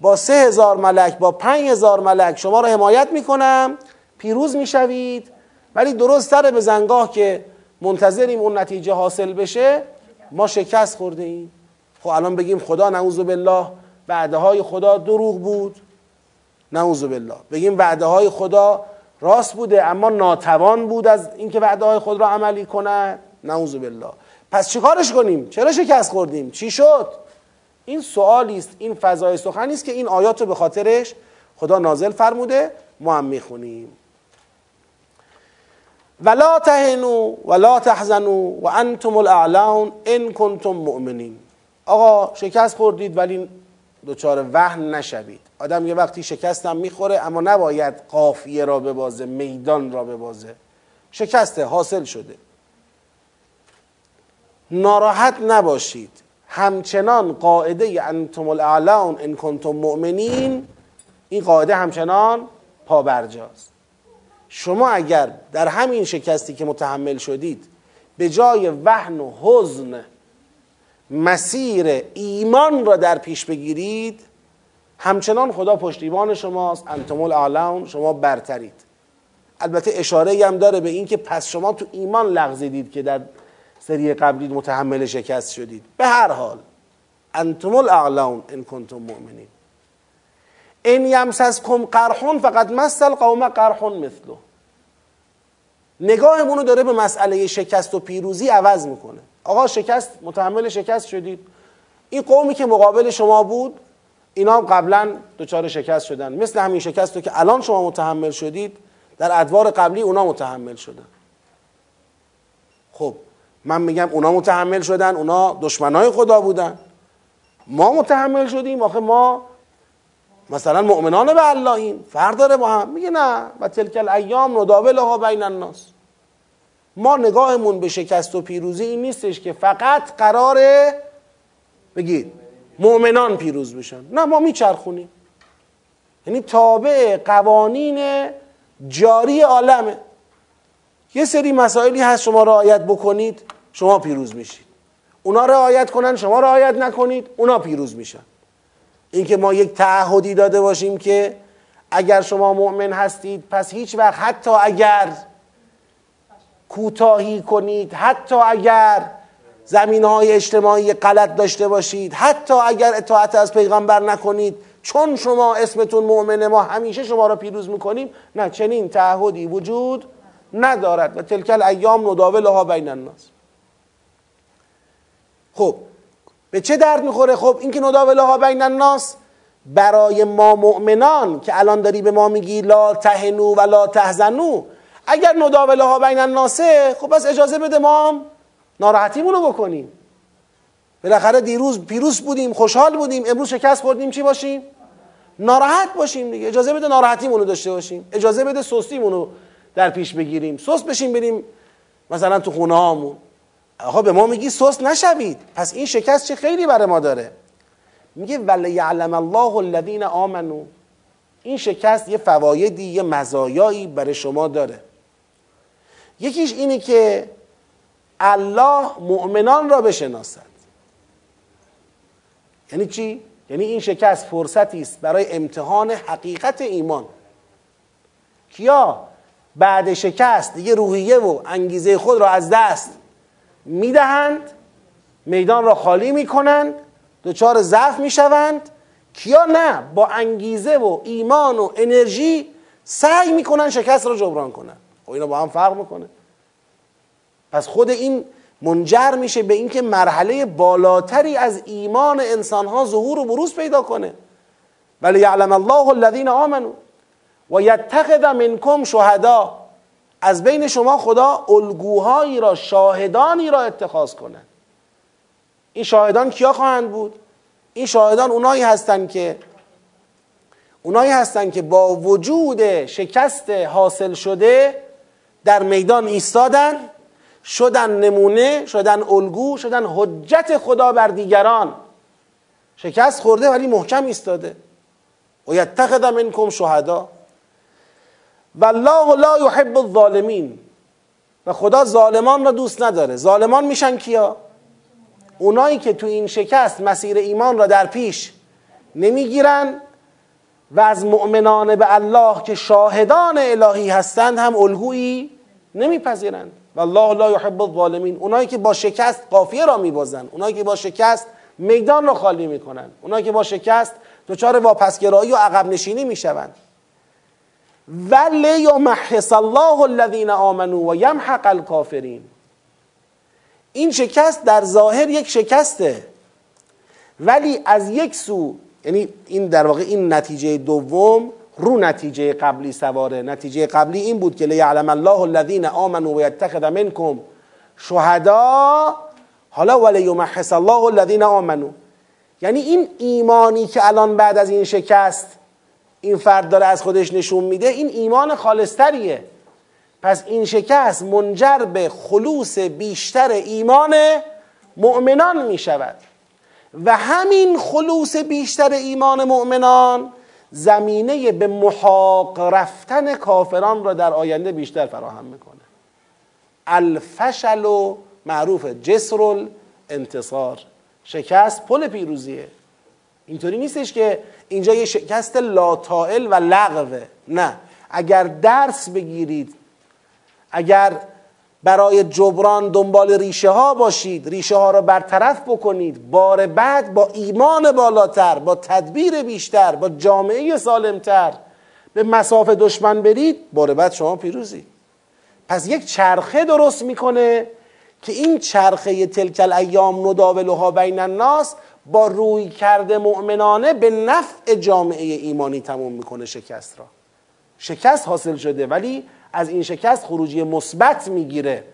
با 3000 ملک با 5000 ملک شما را حمایت میکنم، پیروز میشوید، ولی درست سر به زنگاه که منتظریم اون نتیجه حاصل بشه ما شکست خورده ایم. خب الان بگیم خدا نعوذ بالله وعده های خدا دروغ بود، نعوذ بالله بگیم وعده های خدا راست بوده اما ناتوان بود از اینکه وعده های خود را عملی کنه، نعوذ بالله. پس چیکارش کنیم؟ چرا شکست خوردیم؟ چی شد؟ این سوالی است، این فضای سخنی است که این آیات رو به خاطرش خدا نازل فرموده، ما هم میخونیم. ولا تهنوا ولا تحزنوا وانتم الاعلون ان کنتم مؤمنین. آقا شکست خوردید ولی دوچار وهن نشوید. آدم یه وقتی شکستم میخوره اما نباید قافیه را ببازه، میدان را ببازه. شکست حاصل شده، ناراحت نباشید، همچنان قاعده انتم الاعلون ان کنتم مؤمنین، این قاعده همچنان پابرجاست. شما اگر در همین شکستی که متحمل شدید به جای وهن و حزن مسیر ایمان را در پیش بگیرید، همچنان خدا پشتیبان شماست، انتم الاعلون، شما برترید. البته اشاره هم داره به این که پس شما تو ایمان لغزیدید که در سری قبلی متحمل شکست شدید. به هر حال انتم الاعلون ان کنتم مؤمنین. این یمسسکم قرحون فقد مس القوم قرحون مثله. نگاهمون رو داره به مسئله شکست و پیروزی عوض میکنه. آقا شکست، متحمل شکست شدید، این قومی که مقابل شما بود اینا هم قبلا دچار شکست شدن، مثل همین شکست رو که الان شما متحمل شدید در ادوار قبلی اونا متحمل شدن. خب من میگم اونا متحمل شدن، اونا دشمنای خدا بودن، ما متحمل شدیم، آخه ما مثلا مؤمنان به اللهیم، فرق داره با هم؟ میگه نه، و تلک الایام نداولها بین الناس. ما نگاهمون به شکست و پیروزی این نیستش که فقط قراره بگید مؤمنان پیروز بشن، نه، ما میچرخونیم، یعنی تابع قوانین جاری عالمه. یه سری مسائلی هست شما رعایت بکنید شما پیروز میشید، اونا رعایت کنن شما رعایت نکنید اونا پیروز میشن. اینکه ما یک تعهدی داده باشیم که اگر شما مؤمن هستید پس هیچ وقت حتی اگر کوتاهی کنید، حتی اگر زمینهای اجتماعی غلط داشته باشید، حتی اگر اطاعت از پیغمبر نکنید، چون شما اسمتون مؤمنه ما همیشه شما را پیروز میکنیم، نه، چنین تعهدی وجود ندارد. و تلک الایام نداولها بین الناس. خب به چه درد میخوره؟ خب این که نداولها بین الناس برای ما مؤمنان که الان داری به ما میگی لا تهنو و لا تحزنو، اگر نداولها بین الناسه خب بس اجازه بده ما ناراحتیمونو بکنیم. بالاخره دیروز پیروز بودیم، خوشحال بودیم، امروز شکست خوردیم، چی باشیم؟ ناراحت باشیم دیگه. اجازه بده ناراحتیمونو داشته باشیم، اجازه بده سستیمونو در پیش بگیریم، سست بشیم بریم مثلا تو خونه هامون. آقا به ما میگی سست نشوید، پس این شکست چه خیلی برای ما داره. میگه ولیعلم الله الذین آمنو. این شکست یه فوایدی، یه مزایایی برای شما داره. یکیش اینه که الله مؤمنان را بشناسد. یعنی چی؟ یعنی این شکست فرصتی است برای امتحان حقیقت ایمان. کیا بعد شکست دیگه روحیه و انگیزه خود را از دست میدهند، میدان را خالی میکنند، دچار ضعف میشوند؟ کیا نه، با انگیزه و ایمان و انرژی سعی میکنن شکست را جبران کنن. و اینا با هم فرق میکنه. پس خود این منجر میشه به اینکه مرحله بالاتری از ایمان انسانها ظهور و بروز پیدا کنه. ولی یعلم الله الذین آمنو و یتخذ منکم شهدا. از بین شما خدا الگوهایی را، شاهدانی را اتخاذ کنند. این شاهدان کیا خواهند بود؟ این شاهدان اونایی هستند که با وجود شکست حاصل شده در میدان ایستادن، شدن نمونه، شدن الگو، شدن حجت خدا بر دیگران. شکست خورده ولی محکم ایستاده. و یتخذ منکم شهدا. والله لا يحب الظالمین. و خدا ظالمان را دوست نداره. ظالمان میشن کیا؟ اونایی که تو این شکست مسیر ایمان را در پیش نمیگیرن و از مؤمنان به الله که شاهدان الهی هستند هم الگویی نمیپذیرند. والله لا يحب الظالمین. اونایی که با شکست قافیه را میبازن، اونایی که با شکست میدان را خالی میکنن، اونایی که با شکست دچار واپسگرایی و عقب نشینی میشوند. ولیمحص الله الذین آمنوا و یمحق الکافرین. این شکست در ظاهر یک شکسته، ولی از یک سو، یعنی این در واقع این نتیجه دوم رو نتیجه قبلی سواره. نتیجه قبلی این بود که لیعلم الله الذین آمنوا و یتخذ منکم شهدا. حالا ولیمحص الله الذین آمنوا، یعنی این ایمانی که الان بعد از این شکست این فرد داره از خودش نشون میده، این ایمان خالصتریه. پس این شکست منجر به خلوص بیشتر ایمان مؤمنان میشود و همین خلوص بیشتر ایمان مؤمنان زمینه به محاق رفتن کافران را در آینده بیشتر فراهم میکنه. الفشل معروف جسر الانتصار. شکست پل پیروزیه. اینطوری نیستش که اینجا یه شکست لاتائل و لغوه، نه. اگر درس بگیرید، اگر برای جبران دنبال ریشه ها باشید، ریشه ها را برطرف بکنید، بار بعد با ایمان بالاتر، با تدبیر بیشتر، با جامعه سالمتر به مصاف دشمن برید، بار بعد شما پیروزی. پس یک چرخه درست میکنه که این چرخه تلکل ایام نداولها بین الناس با روی کرده مؤمنانه به نفع جامعه ایمانی تموم میکنه شکست را. شکست حاصل شده ولی از این شکست خروجی مثبت میگیره.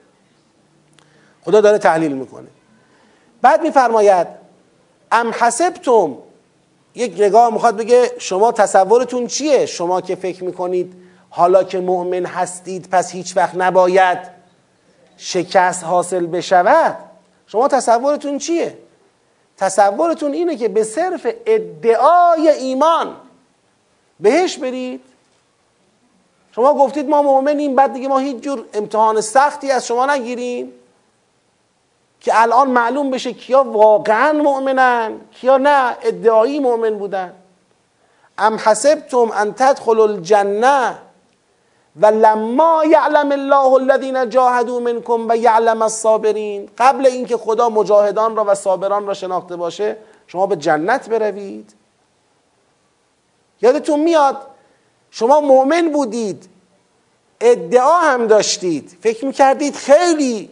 خدا داره تحلیل میکنه. بعد میفرماید ام حسبتم، یک نگاه میخواد بگه شما تصورتون چیه؟ شما که فکر میکنید حالا که مؤمن هستید پس هیچ وقت نباید شکست حاصل بشود، شما تصورتون چیه؟ تصورتون اینه که به صرف ادعای ایمان بهش برید؟ شما گفتید ما مؤمنیم بعد دیگه ما هیچ جور امتحان سختی از شما نگیریم که الان معلوم بشه کیا واقعا مؤمنن کیا نه ادعایی مؤمن بودن. ام حسبتم ان تدخلوا الجنه و لما یعلم الله الذین جاهدوا منکم و یعلم الصابرین، قبل اینکه خدا مجاهدان را و صابران را شناخته باشه شما به جنت بروید. یادتون میاد شما مؤمن بودید، ادعا هم داشتید، فکر میکردید خیلی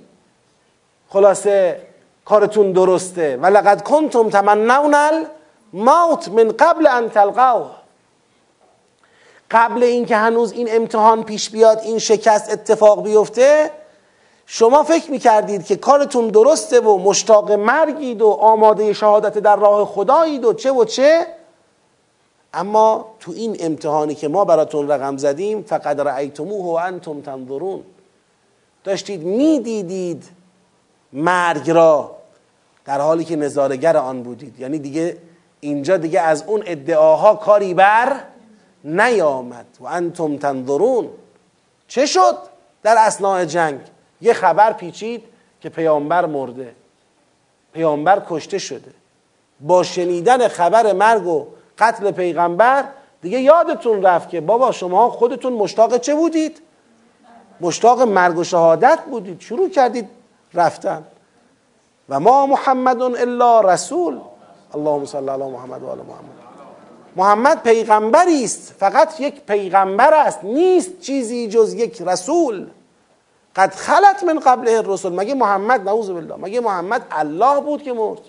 خلاصه کارتون درسته. و لقد کنتم تمنون الموت من قبل ان تلقوه، قبل اینکه هنوز این امتحان پیش بیاد، این شکست اتفاق بیفته، شما فکر میکردید که کارتون درسته و مشتاق مرگید و آماده شهادت در راه خدایید و چه و چه، اما تو این امتحانی که ما براتون رقم زدیم فقد رأیتموه و انتم تنظرون، داشتید میدیدید مرگ را در حالی که نظاره‌گر آن بودید. یعنی دیگه اینجا دیگه از اون ادعاها کاری بر نیامد. و انتم تنظرون، چه شد در اثناء جنگ؟ یه خبر پیچید که پیامبر مرده، پیامبر کشته شده. با شنیدن خبر مرگ و قتل پیغمبر دیگه یادتون رفت که بابا شما خودتون مشتاق چه بودید؟ مشتاق مرگ و شهادت بودید، شروع کردید رفتن. و ما محمد الا رسول، اللهم صل علی محمد و آل محمد، محمد پیغمبری است، فقط یک پیغمبر است، نیست چیزی جز یک رسول. قد خلت من قبله الرسل، مگه محمد، نعوذ بالله، مگه محمد الله بود که مرد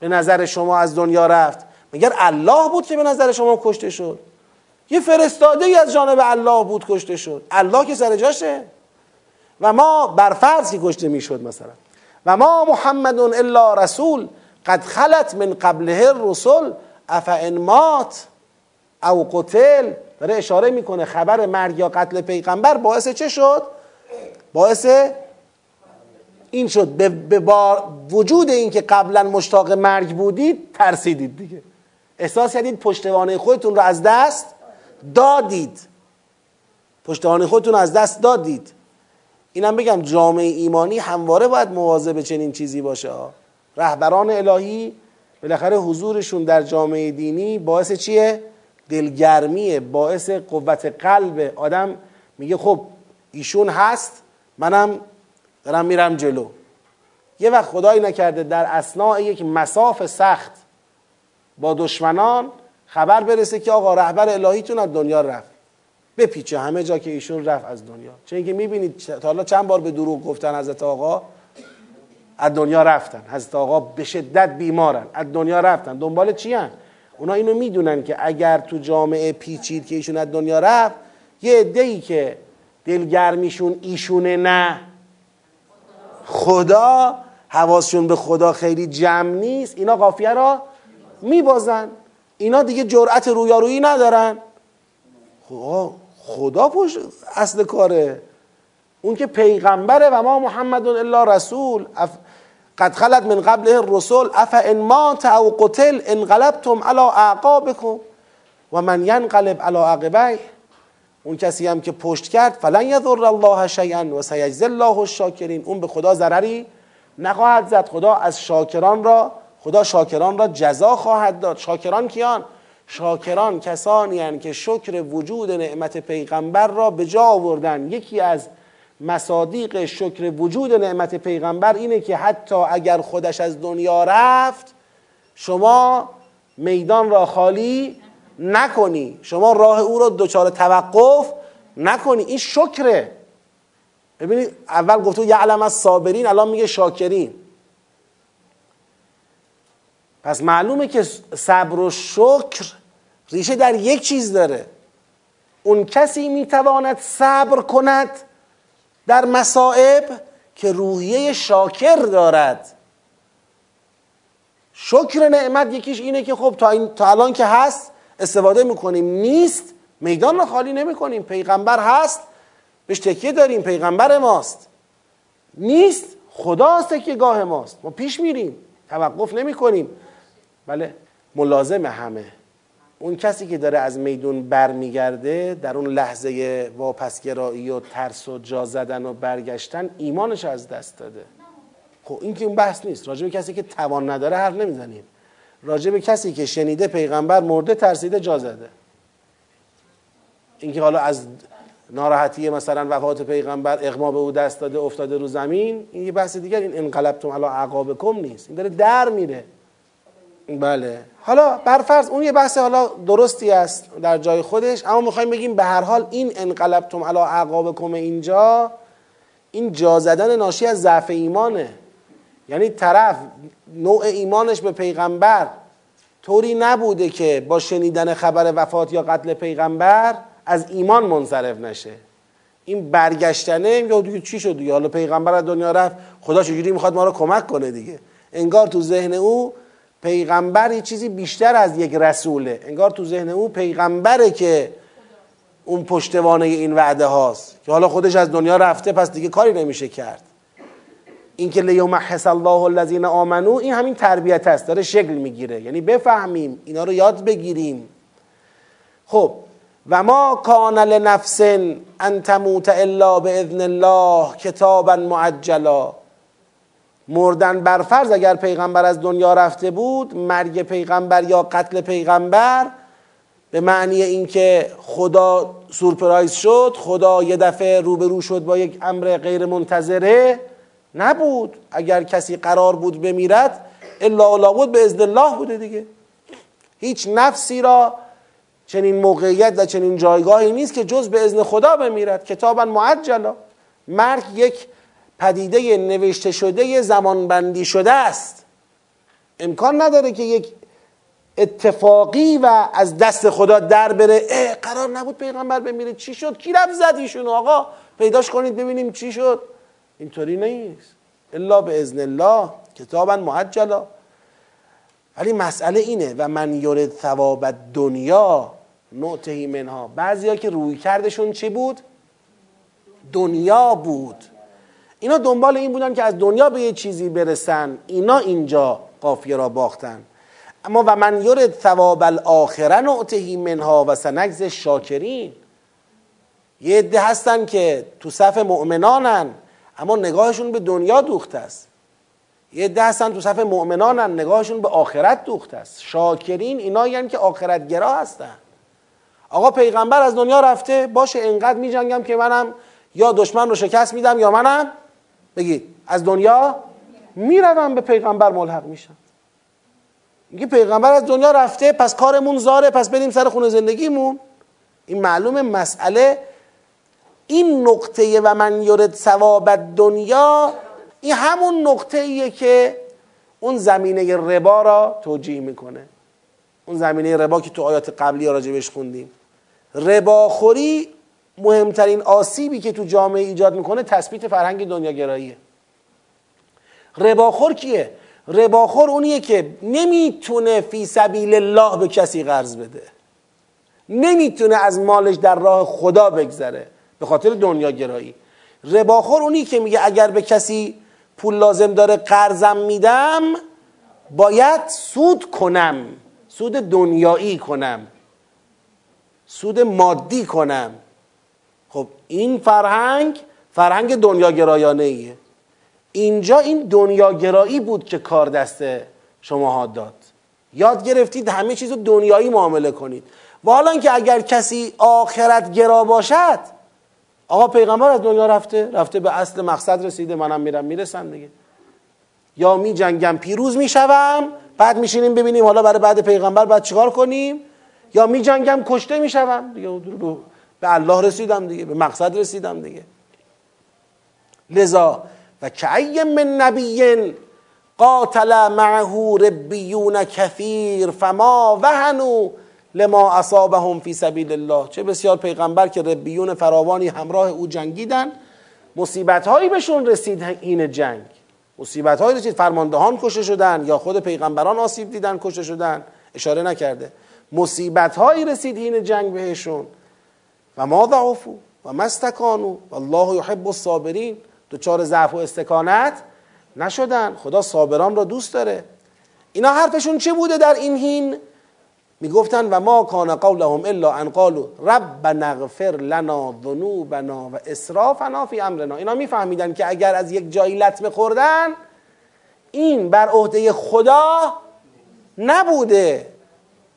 به نظر شما از دنیا رفت؟ مگر الله بود که به نظر شما کشته شد؟ یه فرستاده ای از جانب الله بود کشته شد. الله که سر جاشه. و ما برفرض که کشته می شد مثلا، و ما محمد الا رسول قد خلت من قبله الرسل افان مات او قتل، داره اشاره میکنه خبر مرگ یا قتل پیغمبر باعث چه شد؟ باعث این شد به وجود این که قبلا مشتاق مرگ بودید ترسیدید دیگه، احساس کردید پشتوانه خودتون رو از دست دادید، پشتوانه خودتون رو از دست دادید. اینم بگم جامعه ایمانی همواره باید مواظب چنین چیزی باشه. رهبران الهی بالاخره حضورشون در جامعه دینی باعث چیه؟ دلگرمیه، باعث قوت قلبه. آدم میگه خب ایشون هست، منم دارم میرم جلو. یه وقت خدایی نکرده در اثناء یک مصاف سخت با دشمنان خبر برسه که آقا رهبر الهیتون از دنیا رفت، بپیچه همه جا که ایشون رفت از دنیا. چون که میبینید تا حالا چند بار به دروغ گفتن حضرت آقا از دنیا رفتن، حضرت آقا به شدت بیمارن، از دنیا رفتن. دنبال چی هن؟ اونا اینو میدونن که اگر تو جامعه پیچید که ایشون از دنیا رفت، یه عده‌ای که دلگرمیشون ایشونه نه خدا، حواسشون به خدا خیلی جمع نیست، اینا قافیه را میبازن، اینا دیگه جرأت رویارویی ندارن. خدا پشت اصل کاره، اون که پیغمبره. و ما محمد الا رسول قد خلت من قبله الرسل افان مات او قتل انقلبتم علی اعقابکم و من ینقلب علی عقبیه، اون کسی هم که پشت کرد فلن یضر الله شیئا و سیجزی الله الشاکرین، اون به خدا ضرری نخواهد زد، خدا شاکران را جزا خواهد داد. شاکران کیان؟ شاکران کسانی هستند که شکر وجود نعمت پیغمبر را به جا آوردن. یکی از مصادیق شکر وجود نعمت پیغمبر اینه که حتی اگر خودش از دنیا رفت شما میدان را خالی نکنی، شما راه او را دچار توقف نکنی. این شکره. ببینید اول گفتو یعلم از صابرین، الان میگه شاکرین. پس معلومه که صبر و شکر ریشه در یک چیز داره. اون کسی میتواند صبر کند در مصائب که روحیه شاکر دارد. شکر نعمت یکیش اینه که خب تا الان که هست استفاده میکنیم، نیست میدان را خالی نمیکنیم. پیغمبر هست بهش تکیه داریم، پیغمبر ماست. نیست خداست تکیه گاه ماست، ما پیش میریم، توقف نمیکنیم. بله ملازم همه. اون کسی که داره از میدون برمیگرده در اون لحظه واپسگرایی و ترس و جا زدن و برگشتن ایمانش از دست داده. خب این که اون بحث نیست. راجع به کسی که توان نداره حرف نمیزنیم. راجع به کسی که شنیده پیغمبر مرده، ترسیده، جا زده. اینکه حالا از ناراحتی مثلا وفات پیغمبر اقما به او دست داده، افتاده رو زمین، این یه بحث دیگر. این انقلبتم علی اعقابکم نیست، این داره در میره. بله حالا برفرض اون یه بحث حالا درستی است در جای خودش، اما میخوایم بگیم به هر حال این انقلبتم علی اعقابکم، اینجا این جا زدن ناشی از ضعف ایمانه. یعنی طرف نوع ایمانش به پیغمبر طوری نبوده که با شنیدن خبر وفات یا قتل پیغمبر از ایمان منصرف نشه. این برگشتنه، یا دیگه چی شد دیگه، حالا پیغمبر از دنیا رفت، خدا چجوری میخواد ما رو کمک کنه دیگه. انگار تو ذهن او پیغمبر یه چیزی بیشتر از یک رسوله. انگار تو ذهن او پیغمبره که اون پشتوانه این وعده هاست که حالا خودش از دنیا رفته پس دیگه کاری نمیشه کرد. این که لیمحص الله الذین آمنو، این همین تربیت است، داره شکل میگیره. یعنی بفهمیم اینا رو یاد بگیریم. خب و ما کان لنفس ان تموت الا باذن الله کتابا معجلا. مردن برفرض اگر پیغمبر از دنیا رفته بود، مرگ پیغمبر یا قتل پیغمبر به معنی اینکه خدا سورپرایز شد، خدا یه دفعه روبرو شد با یک امر غیر منتظره نبود. اگر کسی قرار بود بمیرد الا لابد به اذن الله بوده دیگه. هیچ نفسی را چنین موقعیت و چنین جایگاهی نیست که جز به اذن خدا بمیرد. کتابا معجلا، مرگ یک پدیده نوشته شده، زمانبندی شده است. امکان نداره که یک اتفاقی و از دست خدا در بره. قرار نبود پیغمبر بمیره، چی شد؟ کی رفت زد ایشونو؟ آقا پیداش کنید ببینیم چی شد. اینطوری نیست. الا به اذن الله کتابا معجلا. ولی مسئله اینه و من یرد ثواب دنیا نؤته منها. بعضیا که روی کردشون چی بود؟ دنیا بود. اینا دنبال این بودن که از دنیا به یه چیزی برسن، اینا اینجا قافیه را باختن. اما و من یرد ثواب الاخره نؤته منها و سنجز شاکرین. یه عده هستن که تو صف مؤمنانن اما نگاهشون به دنیا دوخته است. یه عده هستن تو صف مؤمنانن نگاهشون به آخرت دوخته است. شاکرین اینا یعنی که آخرت گرا هستن. آقا پیغمبر از دنیا رفته، باشه انقدر میجنگم که منم یا دشمن رو شکست میدم یا منم بگید از دنیا میروم به پیغمبر ملحق میشم. میگه پیغمبر از دنیا رفته پس کارمون زاره، پس بریم سر خونه زندگیمون. این معلومه مسئله این نقطه و من یرد ثواب دنیا، این همون نقطه ایه که اون زمینه ربا را توجیه میکنه. اون زمینه ربا که تو آیات قبلی راجبش خوندیم. رباخوری مهمترین آسیبی که تو جامعه ایجاد میکنه تثبیت فرهنگ دنیاگراییه. رباخور کیه؟ رباخور اونیه که نمیتونه فی سبیل الله به کسی قرض بده، نمیتونه از مالش در راه خدا بگذره به خاطر دنیاگرایی. رباخور اونی که میگه اگر به کسی پول لازم داره قرضم میدم، باید سود کنم، سود دنیایی کنم، سود مادی کنم. خب این فرهنگ دنیاگرایانه ایه. اینجا این دنیاگرایی بود که کار دست شماها داد. یاد گرفتید همه چیز رو دنیایی معامله کنید. و حالا که اگر کسی آخرت گرا باشد، آقا پیغمبر از دنیا رفته به اصل مقصد رسیده، منم میرم میرسم دیگه. یا می جنگم پیروز میشوم، بعد میشینیم ببینیم حالا برای بعد پیغمبر بعد چیکار کنیم، یا می جنگم کشته میشوم دیگه، به الله رسیدم دیگه، به مقصد رسیدم دیگه. لذا و کأی من نبی قاتل معه ربیون کثیر فما وهنوا لما اصابهم فی سبیل الله، چه بسیار پیغمبر که ربیون فراوانی همراه او جنگیدن، مصیبت هایی بهشون رسید، این جنگ مصیبت هایی رسید، فرماندهان کشته شدن یا خود پیغمبران آسیب دیدن کشته شدن، اشاره نکرده، مصیبت هایی رسید این جنگ بهشون، و ما ضعفوا و ما استکانوا والله یحب الصابرین، دچار ضعف و استکانت نشدن، خدا صابران را دوست داره. اینا حرفشون چه بوده در این حین؟ میگفتن و ما کان قولهم الا ان قالوا ربنا اغفر لنا ذنوبنا و اسرافنا فی امرنا. اینا میفهمیدن که اگر از یک جایی لطمه خوردن، این بر عهده خدا نبوده،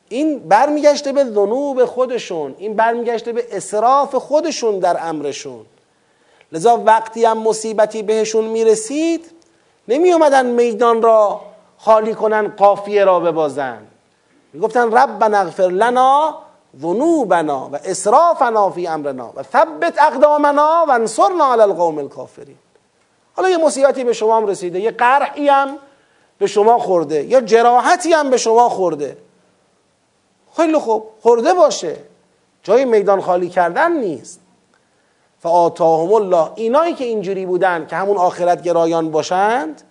این برمیگشته به ذنوب خودشون، این برمیگشته به اسراف خودشون در امرشون. لذا وقتی هم مصیبتی بهشون میرسید، نمی اومدن میدان را خالی کنن، قافیه را ببازن، میگفتن ربنا اغفر لنا ذنوبنا و اسرافنا فی امرنا و ثبت اقدامنا و انصرنا علی القوم الکافرین. حالا یه مصیبتی به شما هم رسیده، یه قرحی هم به شما خورده، یا جراحتی هم به شما خورده، خیلی خوب خورده باشه، جای میدان خالی کردن نیست. فآتاهم الله، اینایی که اینجوری بودن که همون آخرت گرایان باشند،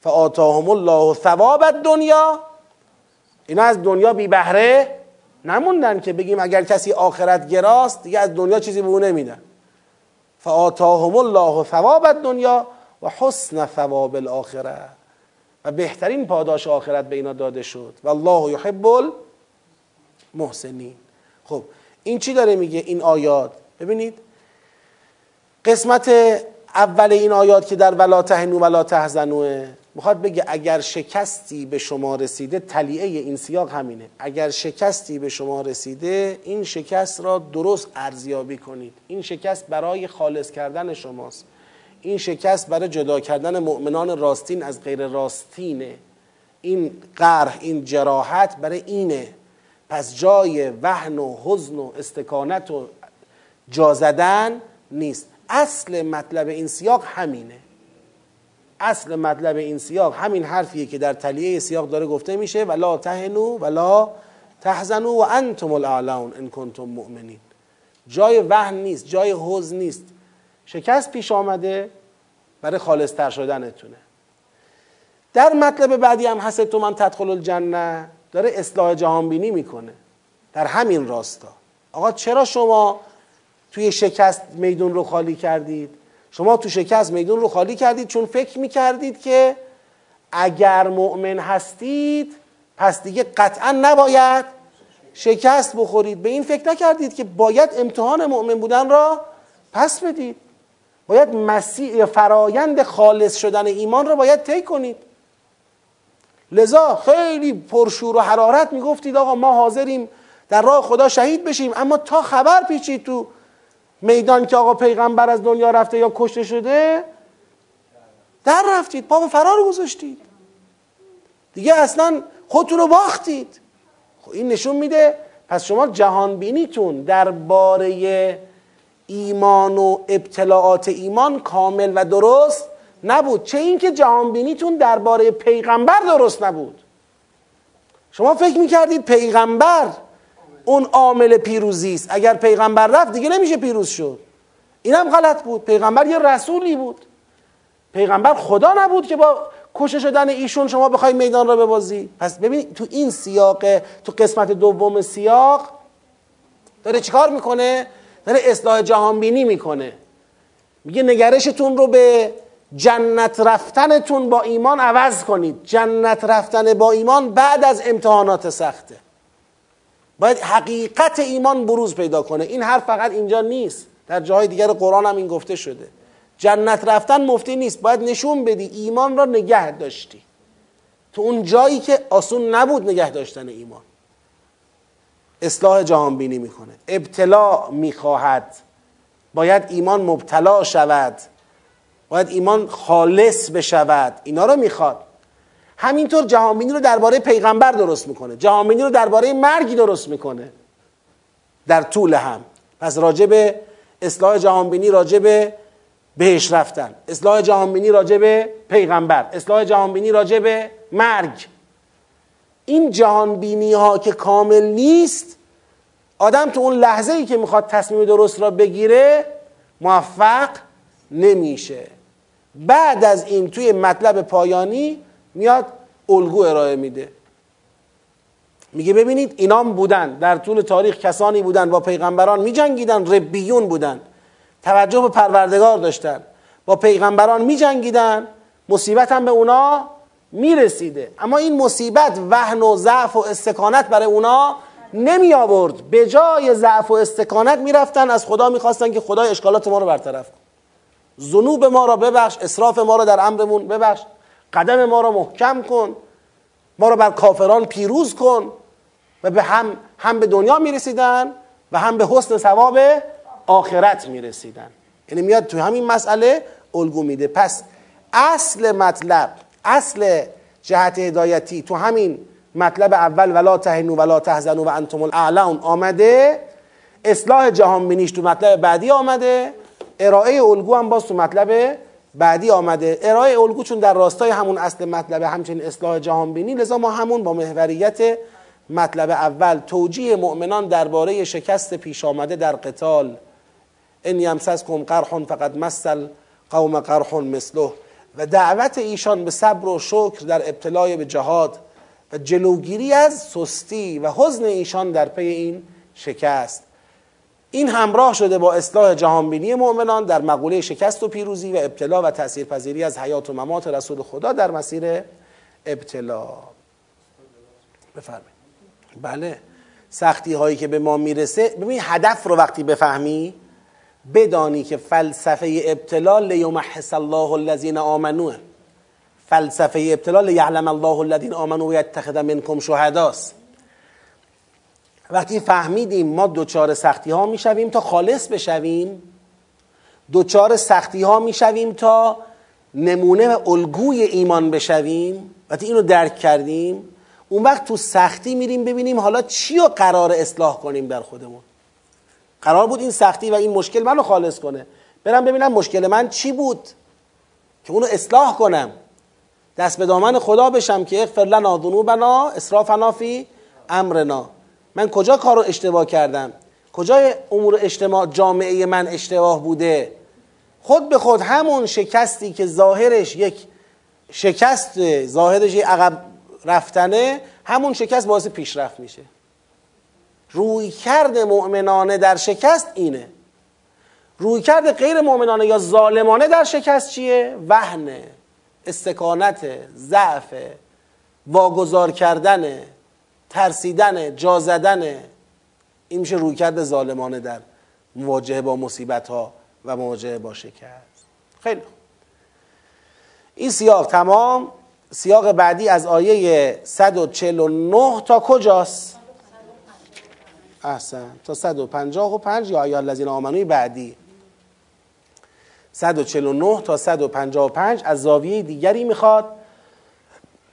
فآتاهم الله ثواب الدنیا، اینا از دنیا بی بهره نموندن که بگیم اگر کسی آخرت گراست دیگه از دنیا چیزی به او نمیدن. فآتاهم الله ثواب الدنیا و حسن ثواب الاخره، و بهترین پاداش آخرت به اینا داده شد. والله یحب المحسنین. خب این چی داره میگه این آیات؟ ببینید قسمت اول این آیات که در ولا تهنوا ولا تحزنوا، میخواد بگه اگر شکستی به شما رسیده، تلیعه این سیاق همینه، اگر شکستی به شما رسیده این شکست را درست ارزیابی کنید. این شکست برای خالص کردن شماست، این شکست برای جدا کردن مؤمنان راستین از غیر راستینه، این قرح این جراحت برای اینه. پس جای وهن و حزن و استکانت و جا زدن نیست. اصل مطلب این سیاق همینه، اصل مطلب این سیاق همین حرفیه که در تلیعه سیاق داره گفته میشه، ولا تهنوا ولا تحزنوا و انتم الاعلون ان کنتم مؤمنین. جای وهن نیست، جای حزن نیست، شکست پیش آمده برای خالص تر شدنتونه. در مطلب بعدی هم حسبتم ان تدخلوا الجنه، داره اصلاح جهان بینی میکنه در همین راستا. آقا چرا شما توی شکست میدون رو خالی کردید؟ شما تو شکست میدون رو خالی کردید چون فکر میکردید که اگر مؤمن هستید پس دیگه قطعا نباید شکست بخورید. به این فکر نکردید که باید امتحان مؤمن بودن را پس بدید، باید مسیر فرایند خالص شدن ایمان را باید طی کنید. لذا خیلی پرشور و حرارت میگفتید آقا ما حاضریم در راه خدا شهید بشیم، اما تا خبر پیچید تو میدان که آقا پیغمبر از دنیا رفته یا کشته شده، در رفتید، پا به فرار گذاشتید دیگه، اصلا خودتون رو باختید. خب این نشون میده پس شما جهان بینیتون درباره ایمان و ابتلاعات ایمان کامل و درست نبود، چه اینکه جهان بینیتون درباره پیغمبر درست نبود. شما فکر میکردید پیغمبر اون عامل پیروزی است، اگر پیغمبر رفت دیگه نمیشه پیروز شد. اینم غلط بود، پیغمبر یه رسولی بود، پیغمبر خدا نبود که با کشته شدن ایشون شما بخوای میدان را ببازی. پس ببین تو این سیاق، تو قسمت دوم سیاق داره چیکار میکنه؟ داره اصلاح جهان بینی میکنه، میگه نگرشتون رو به جنت رفتنتون با ایمان عوض کنید. جنت رفتن با ایمان بعد از امتحانات سخته، باید حقیقت ایمان بروز پیدا کنه. این حرف فقط اینجا نیست، در جاهای دیگر قرآن هم این گفته شده. جنت رفتن مفتی نیست، باید نشون بدی ایمان را نگه داشتی تو اون جایی که آسون نبود نگه داشتن ایمان. اصلاح جهان بینی میکنه، ابتلا میخواهد، باید ایمان مبتلا شود، باید ایمان خالص بشود، اینا رو میخواد. همینطور جهانبینی رو درباره پیغمبر درست میکنه، جهانبینی رو درباره مرگی درست میکنه در طول هم. پس راجب اصلاح جهانبینی راجب بهش رفتن، اصلاح جهانبینی راجب پیغمبر، اصلاح جهانبینی راجب مرگ. این جهانبینی ها که کامل نیست، آدم تو اون لحظه ای که میخواد تصمیم درست را بگیره موفق نمیشه. بعد از این توی مطلب پایانی میاد الگو ارائه میده، میگه ببینید اینام بودن، در طول تاریخ کسانی بودن با پیغمبران میجنگیدن، ربیون بودن، توجه به پروردگار داشتن، با پیغمبران میجنگیدن، مصیبت هم به اونا میرسیده، اما این مصیبت وهن و ضعف و استکانت برای اونا نمی آورد. به جای ضعف و استکانت میرفتن از خدا میخواستن که خدای اشکالات ما رو برطرف کن، ذنوب ما را ببخش، اسراف ما را در امرمون ببخش، قدم ما را محکم کن، ما را بر کافران پیروز کن. و به هم به دنیا میرسیدن و هم به حسن ثواب آخرت میرسیدن. یعنی میاد تو همین مسئله الگو میده. پس اصل مطلب، اصل جهت هدایتی تو همین مطلب اول ولا تهنوا ولا تحزنوا و انتم الاعلون آمده، اصلاح جهانبینیش تو مطلب بعدی آمده، ارائه الگو هم باز تو مطلب بعدی آمده. ارائه الگو چون در راستای همون اصل مطلب، همچنین اصلاح جهانبینی، لذا ما همون با محوریت مطلب اول، توجیه مؤمنان درباره شکست پیش آمده در قتال، ان یمسسکم قرح فقد مس القوم قرح مثله، و دعوت ایشان به صبر و شکر در ابتلای به جهاد و جلوگیری از سستی و حزن ایشان در پی این شکست. این همراه شده با اصلاح جهانبینی مؤمنان در مقوله شکست و پیروزی و ابتلا و تاثیرپذیری از حیات و ممات رسول خدا در مسیر ابتلا. بفرمایید. بله، سختی هایی که به ما میرسه، ببین هدف رو وقتی بفهمی، بدانی که فلسفه ابتلا لیمحص الله الذین آمنوا، فلسفه ابتلا لیعلم الله الذین آمنوا و یتخذ منکم شهداست. وقتی فهمیدیم ما دوچار سختی ها میشویم تا خالص بشویم، دوچار سختی ها میشویم تا نمونه و الگوی ایمان بشویم، وقتی اینو درک کردیم اون وقت تو سختی میریم ببینیم حالا چی رو قرار اصلاح کنیم در خودمون. قرار بود این سختی و این مشکل منو خالص کنه، برم ببینم مشکل من چی بود که اونو اصلاح کنم، دست به دامن خدا بشم که اغفر لنا ذنوبنا اسرافنا فی امرنا، من کجا کارو اشتباه کردم، کجای امور اجتماع جامعه من اشتباه بوده. خود به خود همون شکستی که ظاهرش یک شکست، ظاهرش یک عقب رفتنه، همون شکست باعث پیشرفت میشه. رویکرد مؤمنانه در شکست اینه. رویکرد غیر مؤمنانه یا ظالمانه در شکست چیه؟ وهنه، استکانته، ضعفه، واگذار کردنه، ترسیدن، جا زدن. این میشه رویکرد ظالمانه در مواجهه با مصیبت ها و مواجهه با شکست. خیلی خوب، این سیاق تمام. سیاق بعدی از آیه 149 تا کجاست؟ احسن، تا 155 یا آیه الذین آمنوی بعدی. 149 تا 155 از زاویه دیگری میخواد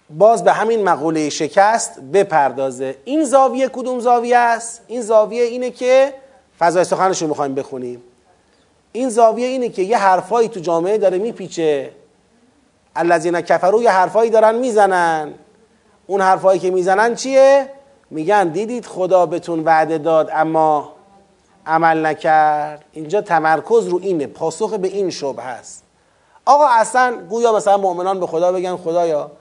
باز به همین مقوله شکست بپردازه. این زاویه کدوم زاویه است؟ این زاویه اینه که فضای سخنش رو میخوایم بخونیم. این زاویه اینه که یه حرفایی تو جامعه داره میپیچه، الذین کفروا یه حرفایی دارن میزنن. اون حرفایی که میزنن چیه؟ میگن دیدید خدا بهتون وعده داد اما عمل نکرد. اینجا تمرکز رو اینه، پاسخ به این شبهه است. آقا اصلا گویا مثلا مؤمنان به خدا بگن خدایا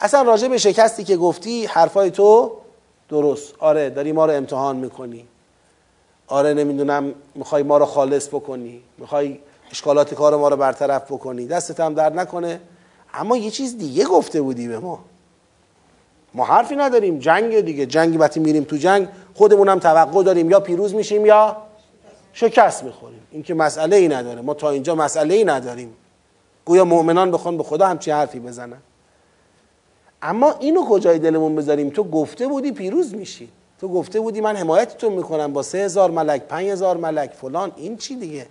اصلا راجع به شکستی که گفتی حرفای تو درست، آره داری ما رو امتحان میکنی، آره نمیدونم میخوای ما رو خالص بکنی، میخوای اشکالات کار ما رو برطرف بکنی، دستت هم درد نکنه، اما یه چیز دیگه گفته بودی به ما حرفی نداریم، جنگ دیگه، جنگی وقتی میریم تو جنگ خودمونم توقع داریم یا پیروز میشیم یا شکست میخوریم، این که مسئله ای نداره، ما تا اینجا مسئله ای نداریم. گویا مؤمنان بخوان به خدا همچین حرفی بزنن، اما اینو کجای دلمون بذاریم؟ تو گفته بودی پیروز میشی، تو گفته بودی من حمایتتون میکنم با 3000 ملک 5000 ملک فلان، این چی دیگه؟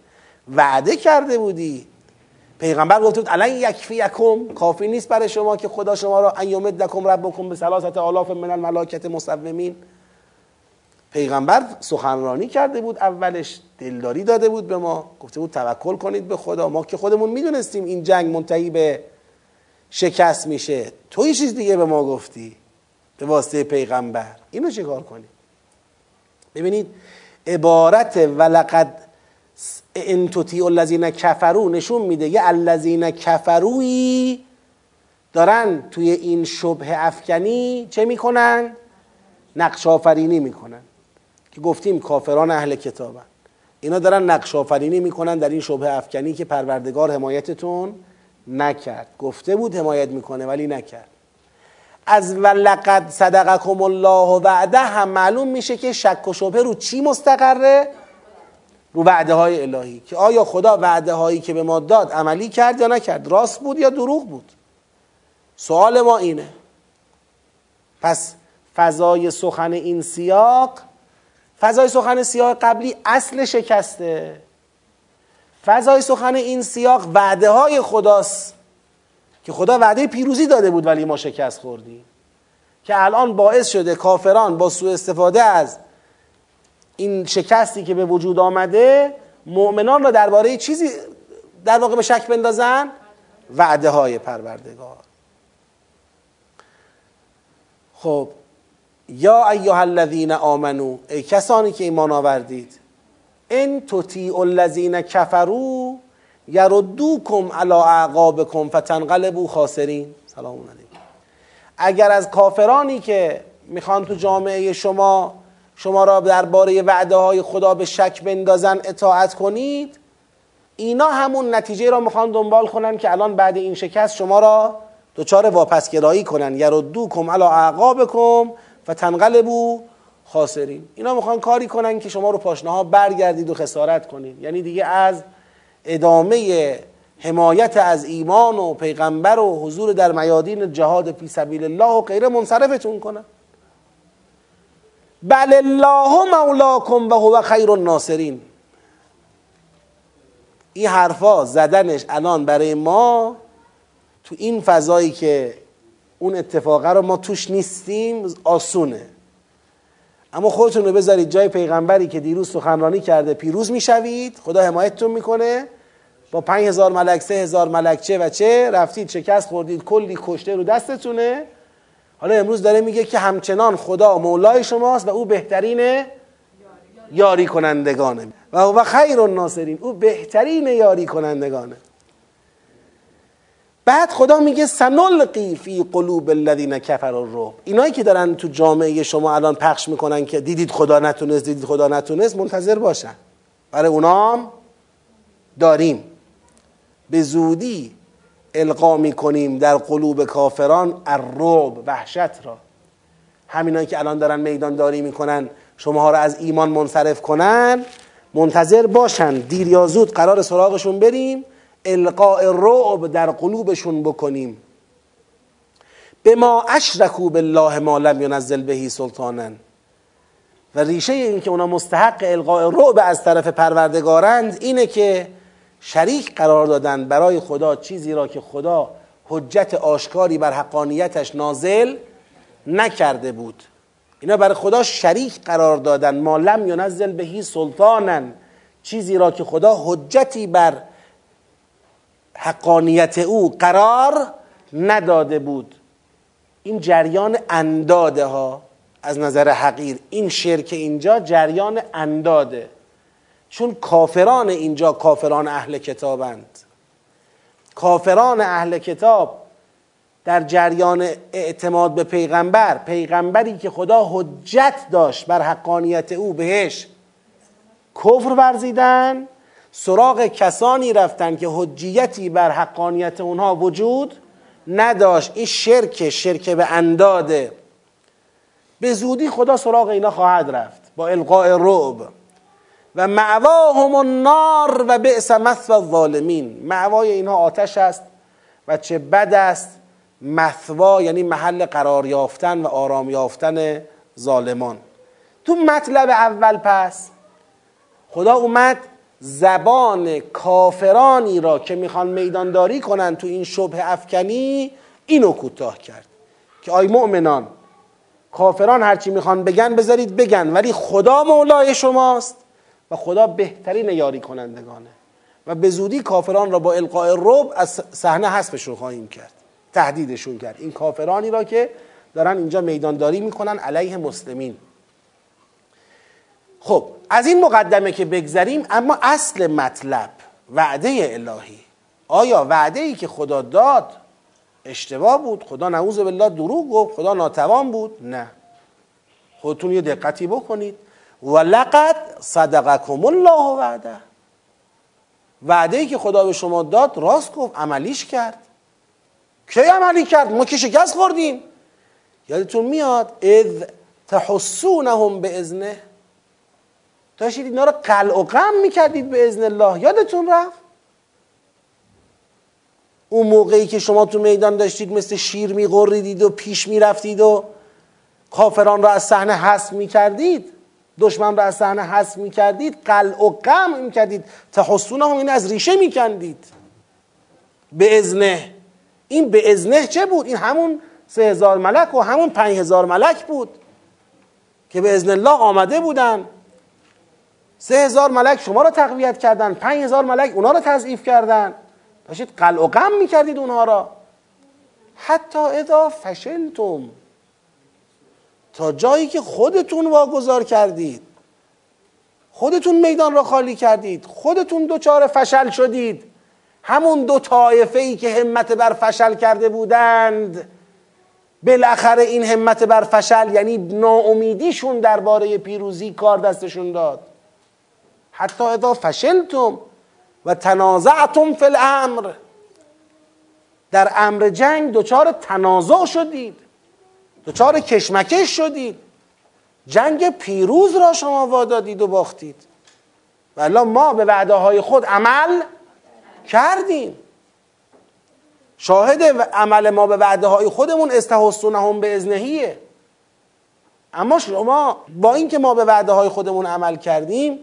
وعده کرده بودی. پیغمبر گفته بود الان یکفیکم، کافی نیست برای شما که خدا شما را ایامدکم ربکم به 3,000 من الملائکه مصومین. پیغمبر سخنرانی کرده بود، اولش دلداری داده بود به ما، گفته بود توکل کنید به خدا. ما که خودمون میدونستیم این جنگ منتهی به شکست میشه، تو یه چیز دیگه به ما گفتی به واسطه پیغمبر، اینو چیکار کنیم؟ ببینید عبارت ولقد انتوتی الذین کفرو نشون میده یه الذین کفروی دارن توی این شبه افکنی چه میکنن؟ نقش آفرینی میکنن، که گفتیم کافران اهل کتابن، اینا دارن نقش آفرینی میکنن در این شبه افکنی که پروردگار حمایتتون نکرد، گفته بود حمایت میکنه ولی نکرد. از ولقد صدقکم الله وعده هم معلوم میشه که شک و شبه رو چی مستقره؟ رو وعده های الهی، که آیا خدا وعده هایی که به ما داد عملی کرد یا نکرد، راست بود یا دروغ بود. سوال ما اینه. پس فضای سخن این سیاق، فضای سخن سیاق قبلی اصل شکسته، فضای سخن این سیاق وعده های خداست که خدا وعده پیروزی داده بود ولی ما شکست خوردیم، که الان باعث شده کافران با سوء استفاده از این شکستی که به وجود آمده مؤمنان را درباره چیزی در واقع به شک بندازن، وعده های پروردگار. خب یا ایها الذین آمنو، ای کسانی که ایمان آوردید، ان تطیعوا الذین کفروا یردوکم علی اعقابکم فتنقلبوا خاسرین. سلام علیکم. اگر از کافرانی که میخوان تو جامعه شما را درباره وعده های خدا به شک بندازن اطاعت کنید، اینا همون نتیجه را میخوان دنبال کنن که الان بعد این شکست شما را دچار واپسگرایی کنن، یردوکم علی اعقابکم فتنقلبوا خاسرین. اینا میخوان کاری کنن که شما رو پاشنه‌ها برگردید و خسارت کنید، یعنی دیگه از ادامه حمایت از ایمان و پیغمبر و حضور در میادین جهاد فی سبیل الله و غیره منصرفتون کنن. بل الله مولاکم و هو خیر الناصرین. این حرفا زدنش الان برای ما تو این فضایی که اون اتفاقه رو ما توش نیستیم آسونه، اما خودتون رو بذارید جای پیغمبری که دیروز سخنرانی کرده، پیروز میشوید، خدا حمایتتون میکنه، با 5000 ملک 3000 ملک چه و چه رفتید، شکست خوردید، کلی کشته رو دستتونه. حالا امروز داره میگه که همچنان خدا مولای شماست و او بهترین یاری کنندگانه و هو خیر الناصرین، او بهترین یاری کنندگانه. بعد خدا میگه سنلقی فی قلوب الذین کفروا الرعب. اینایی که دارن تو جامعه شما الان پخش میکنن که دیدید خدا نتونست، منتظر باشن، برای اونام داریم، به زودی القا میکنیم در قلوب کافران الرعب، وحشت را. همینایی که الان دارن میدان داری میکنن شماها را از ایمان منصرف کنن، منتظر باشن، دیر یا زود قرار سراغشون بریم، القاء الرعب در قلوبشون بکنیم. بما اشرکوا بالله ما لم ينزل به سلطانا، و ریشه این که اونا مستحق القاء الرعب از طرف پروردگارند اینه که شریک قرار دادن برای خدا چیزی را که خدا حجت آشکاری بر حقانیتش نازل نکرده بود. اینا برای خدا شریک قرار دادن، ما لم ينزل به سلطانا، چیزی را که خدا حجتی بر حقانیت او قرار نداده بود. این جریان انداده ها از نظر حقیر، این شرک اینجا جریان انداده، چون کافران اینجا کافران اهل کتابند. کافران اهل کتاب در جریان اعتماد به پیغمبر، پیغمبری که خدا حجت داشت بر حقانیت او، بهش کفر ورزیدن، سراغ کسانی رفتن که حجیتی بر حقانیت اونها وجود نداشت. این شرک به انداده. به زودی خدا سراغ اینا خواهد رفت با القاء رعب. و مأواهم النار و بئس مثوى الظالمین. مأوای اینها آتش است و چه بد است. مثوا یعنی محل قرار یافتن و آرام یافتن ظالمان. تو مطلب اول پس خدا اومد زبان کافرانی را که میخوان میدانداری کنند تو این شبه افکنی اینو کوتاه کرد که آی مؤمنان، کافران هرچی میخوان بگن بذارید بگن، ولی خدا مولای شماست و خدا بهترین یاری کنندگانه و به زودی کافران را با القاء الرعب از صحنه حذفشون خواهیم کرد. تهدیدشون کرد، این کافرانی را که دارن اینجا میدانداری میکنن علیه مسلمین. خب از این مقدمه که بگذریم، اما اصل مطلب وعده الهی، آیا وعده ای که خدا داد اشتباه بود؟ خدا نعوذ بالله دروغ گفت؟ خدا ناتوان بود؟ نه. خودتون یه دقتی بکنید. ولقد صدقكم الله وعده، وعده ای که خدا به شما داد راست گفت، عملیش کرد. کی عملی کرد؟ ما که شکست خوردیم. یادتون میاد اذ تحسونهم باذنه، داشتید اینا رو قلع و قم میکردید به اذن الله، یادتون رفت؟ اون موقعی که شما تو میدان داشتید مثل شیر میغریدید و پیش میرفتید و کافران را از صحنه حذف میکردید، دشمن را از صحنه حذف میکردید، قلع و قم میکردید، تحسونهم این از ریشه میکندید به اذنه. این به اذنه چه بود؟ این همون 3000 ملک و همون 5000 ملک بود که به اذن الله آمده بودن. 3000 ملک شما را تقویت کردن، 5000 ملک اونا را تضعیف کردن، داشتید قلع و قم میکردید اونها را. حتی اذا فشلتم، تا جایی که خودتون واگذار کردید، خودتون میدان را خالی کردید، خودتون دوچار فشل شدید. همون دو طایفه ای که همت بر فشل کرده بودند، بالاخره این همت بر فشل یعنی ناامیدیشون درباره پیروزی کار دستشون داد. حتی اذا فشلتم و تنازعتم فی الامر، در امر جنگ دوچار تنازع شدید، دوچار کشمکش شدید، جنگ پیروز را شما وادادید و باختید. والله ما به وعده های خود عمل کردیم، شاهد عمل ما به وعده های خودمون استحسنهم به اذنهیه. اما شما با اینکه ما به وعده های خودمون عمل کردیم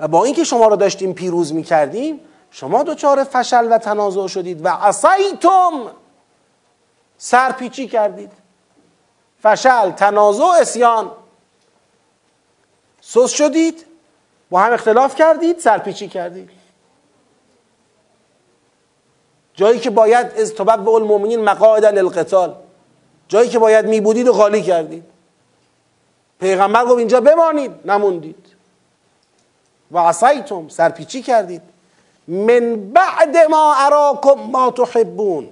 و با اینکه شما را داشتیم پیروز میکردیم، شما دوچار فشل و تنازع شدید و عصیتم، سرپیچی کردید. فشل، تنازع، عصیان، سست شدید، با هم اختلاف کردید، سرپیچی کردید. جایی که باید از تبع المؤمنین مقاعد للقتال، جایی که باید میبودید و خالی کردید. پیغمبر گفت اینجا بمانید، نموندید. و عصیتم، سرپیچی کردید. من بعد ما اراکم ما تحبون،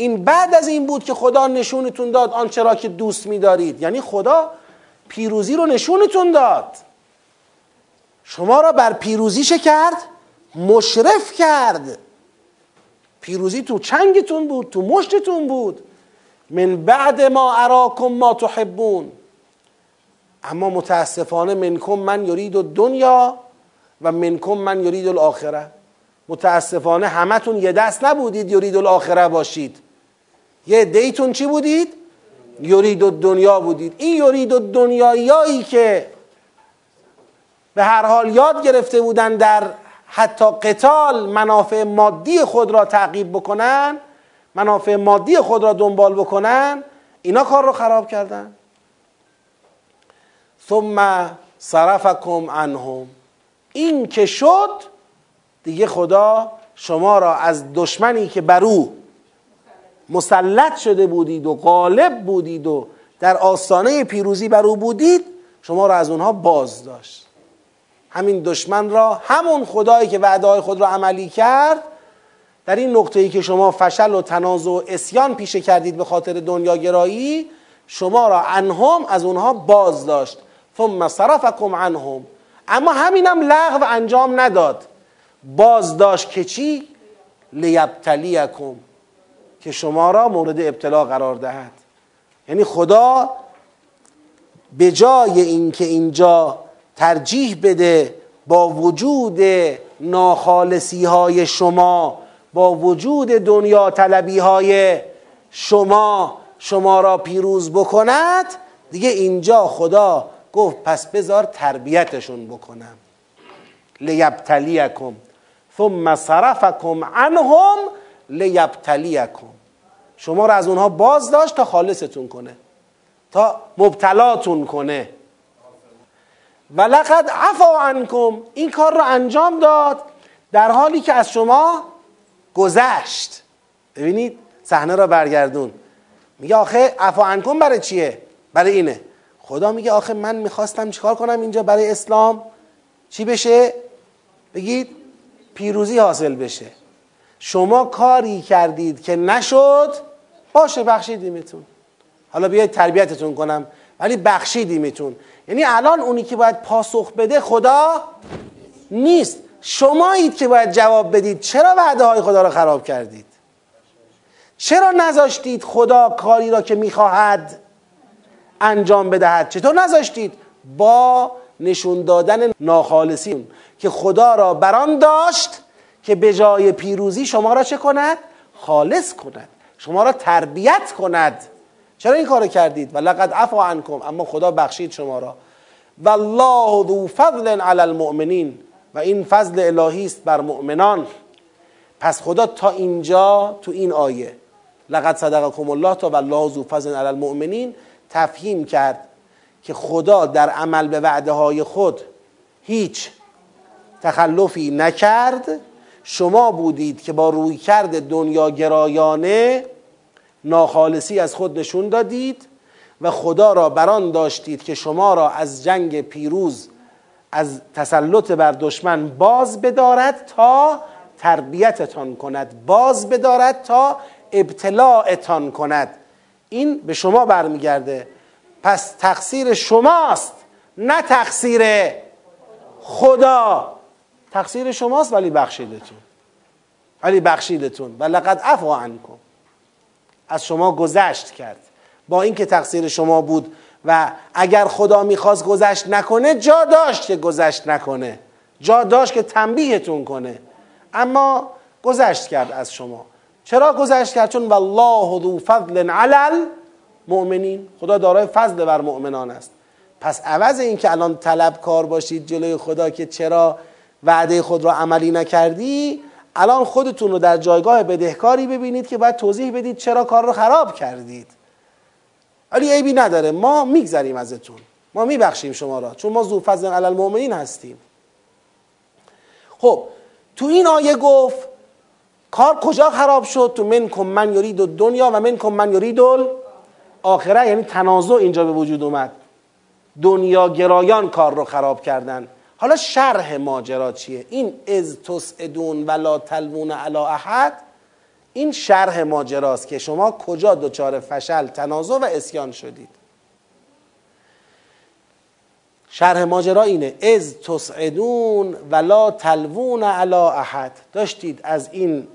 این بعد از این بود که خدا نشونتون داد آنچه را که دوست می‌دارید. یعنی خدا پیروزی رو نشونتون داد، شما را بر پیروزی چه کرد؟ مشرف کرد. پیروزی تو چنگتون بود، تو مشتتون بود. من بعد ما اراکم ما تحبون. اما متاسفانه منکم من یرید الدنیا و منکم من یرید الاخره، متاسفانه همتون یه دست نبودید یرید الاخره باشید. یه دیتون چی بودید؟ یرید الدنیا بودید. این یرید الدنیایی که به هر حال یاد گرفته بودن در حتی قتال منافع مادی خود را تعقیب بکنن، منافع مادی خود را دنبال بکنن، اینا کار رو خراب کردن. ثم صرفكم عنهم، این که شد دیگه خدا شما را از دشمنی که بر او مسلط شده بودید و غالب بودید و در آستانه پیروزی بر او بودید، شما را از اونها باز داشت. همین دشمن را همون خدایی که وعده‌های خود را عملی کرد، در این نقطه‌ای که شما فشل و تنازع و عصیان پیشه کردید به خاطر دنیاگرایی، شما را عنهم، از اونها باز داشت. ثم صرفكم عنهم، اما همینم لغو انجام نداد، باز داشت که چی؟ لیبتلیکم، که شما را مورد ابتلا قرار دهد. یعنی خدا به جای اینکه اینجا ترجیح بده با وجود ناخالصی های شما، با وجود دنیا طلبی های شما، شما را پیروز بکند، دیگه اینجا خدا گفت پس بذار تربیتشون بکنم. لیبتلیکم ثم صرفکم عنهم لیبتلیکم. شما رو از اونها باز داشت تا خالصتون کنه، تا مبتلاتون کنه. ولقد عفا عنکم، این کار رو انجام داد در حالی که از شما گذشت. ببینید صحنه را برگردون، میگه آخه عفا عنکم برای چیه؟ برای اینه. خدا میگه آخه من میخواستم چیکار کنم اینجا؟ برای اسلام چی بشه؟ بگید پیروزی حاصل بشه. شما کاری کردید که نشد، باشه بخشیدیمتون. حالا بیاید تربیتتون کنم، ولی بخشیدیمتون. یعنی الان اونی که باید پاسخ بده خدا نیست، شمایید که باید جواب بدید. چرا وعده های خدا را خراب کردید؟ چرا نذاشتید خدا کاری را که میخواهد انجام بدهد؟ چطور نذاشتید؟ با نشون دادن ناخالصی که خدا را بران داشت که به جای پیروزی شما را چه کند؟ خالص کند، شما را تربیت کند. چرا این کار کردید؟ ولقد عفا عنکم، اما خدا بخشید شما را. والله ذو فضل علی المؤمنین، و این فضل الهی است بر مؤمنان. پس خدا تا اینجا تو این آیه لقد صدقکم الله تا والله ذو فضل علی المؤمنین تفهیم کرد که خدا در عمل به وعده های خود هیچ تخلفی نکرد. شما بودید که با رویکرد دنیا گرایانه ناخالصی از خود نشون دادید و خدا را بران داشتید که شما را از جنگ پیروز، از تسلط بر دشمن باز بدارد تا تربیتتان کند، باز بدارد تا ابتلاعتان کند. این به شما برمیگرده. پس تقصیر شماست نه تقصیر خدا. تقصیر شماست ولی بخشیدتون، ولی بخشیدتون. ولقد عفا عنکم، از شما گذشت کرد. با اینکه تقصیر شما بود و اگر خدا میخواست گذشت نکنه، جا داشت که گذشت نکنه، جا داشت که تنبیهتون کنه، اما گذشت کرد از شما. چرا گذشت کرد؟ چون والله ذو فضل علی المؤمنین، خدا دارای فضل بر مؤمنان است. پس عوض این که الان طلبکار باشید جلوی خدا که چرا وعده خود را عملی نکردی، الان خودتون رو در جایگاه بدهکاری ببینید که باید توضیح بدید چرا کار رو خراب کردید. ولی عیبی نداره، ما میگذریم ازتون، ما میبخشیم شما را، چون ما ذو فضل علی المؤمنین هستیم. خب تو این آیه گفت کار کجا خراب شد؟ تو منکم من یرید الدنیا و منکم من یرید الاخره. یعنی تنازع اینجا به وجود اومد، دنیا گرایان کار رو خراب کردن. حالا شرح ماجرا چیه؟ این اذ تسعدون ولا تلوون علی احد، این شرح ماجراست که شما کجا دچار فشل، تنازع و اسیان شدید. شرح ماجرا اینه اذ تسعدون ولا تلوون علی احد. داشتید از این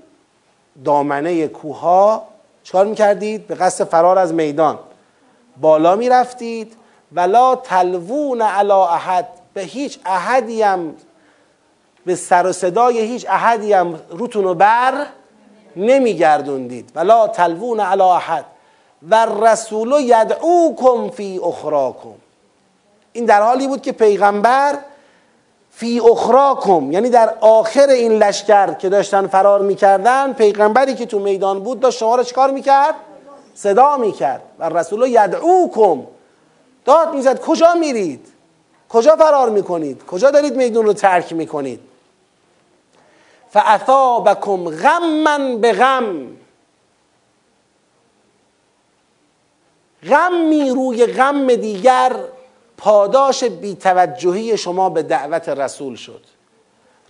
دامنه کوها چکار میکردید؟ به قصد فرار از میدان بالا میرفتید. ولا تلوون علی احد، به هیچ احدی هم، به سر و صدای هیچ احدی هم روتون رو بر نمیگردوندید. ولا تلوون علی احد و رسول یدعوکم فی اخراکم. این در حالی بود که پیغمبر فی اخراکم، یعنی در آخر این لشکر که داشتن فرار میکردن، پیغمبری که تو میدان بود داشت شما را چیکار میکرد؟ صدا میکرد. و رسول یدعوکم، داد میزد کجا میرید، کجا فرار میکنید، کجا دارید میدون رو ترک میکنید. فاثابکم غما بغم، غمی روی غم دیگر پاداش بیتوجهی شما به دعوت رسول شد.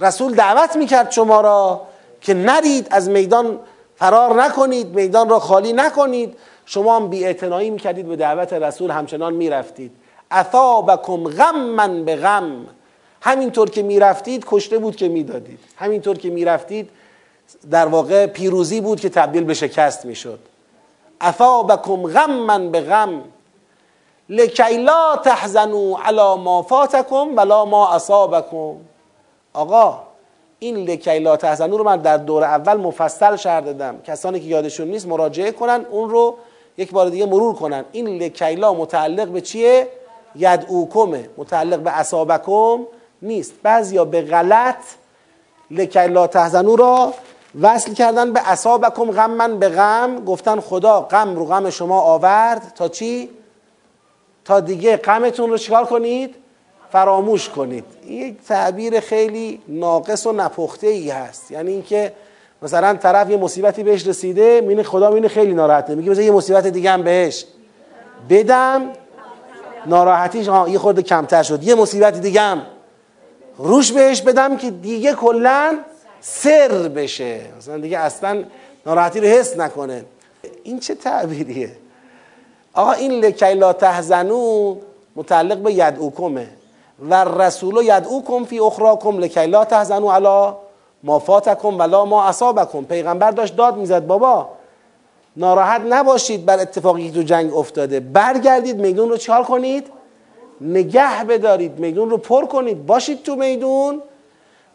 رسول دعوت میکرد شما را که نرید از میدان، فرار نکنید، میدان را خالی نکنید. شما هم بی‌اعتنایی میکردید به دعوت رسول، همچنان میرفتید. اثابکم غمن به غم، همینطور که میرفتید کشته بود که میدادید، همینطور که میرفتید در واقع پیروزی بود که تبدیل به شکست میشد. اثابکم غمن به غم لکی لا تحزنوا علی ما فاتکم ولا ما اصابکم. آقا این لکی لا تحزنوا رو من در دور اول مفصل شرح دادم، کسانی که یادشون نیست مراجعه کنن، اون رو یک بار دیگه مرور کنن. این لکی لا متعلق به چیه؟ یدعوکمه، متعلق به اصابکم نیست. بعضیا به غلط لکی لا تحزنوا را وصل کردن به اصابکم غمن، به غم، گفتن خدا غم رو غم شما آورد تا چی؟ تا دیگه غمتون رو چیکار کنید؟ فراموش کنید. یک تعبیر خیلی ناقص و نپخته ای هست. یعنی اینکه مثلا طرف یه مصیبتی بهش رسیده، میگه خدا اینو خیلی ناراحته، میگه مثلا یه مصیبت دیگه هم بهش بدم ناراحتیش یه خورده کمتر شد، یه مصیبت دیگه هم روش بهش بدم که دیگه کلا سر بشه، مثلا دیگه اصلا ناراحتی رو حس نکنه. این چه تعبیریه؟ آقا این لکی لا تحزنوا متعلق به یدعوکمه و رسول یدعوکم فی اخراکم لکی لا تحزنوا علی ما فاتکم ولا ما اصابکم. پیغمبر داشت داد میزد بابا ناراحت نباشید بر اتفاقی که تو جنگ افتاده، برگردید میدون رو چیکار کنید؟ نگه بدارید، میدون رو پر کنید، باشید تو میدون.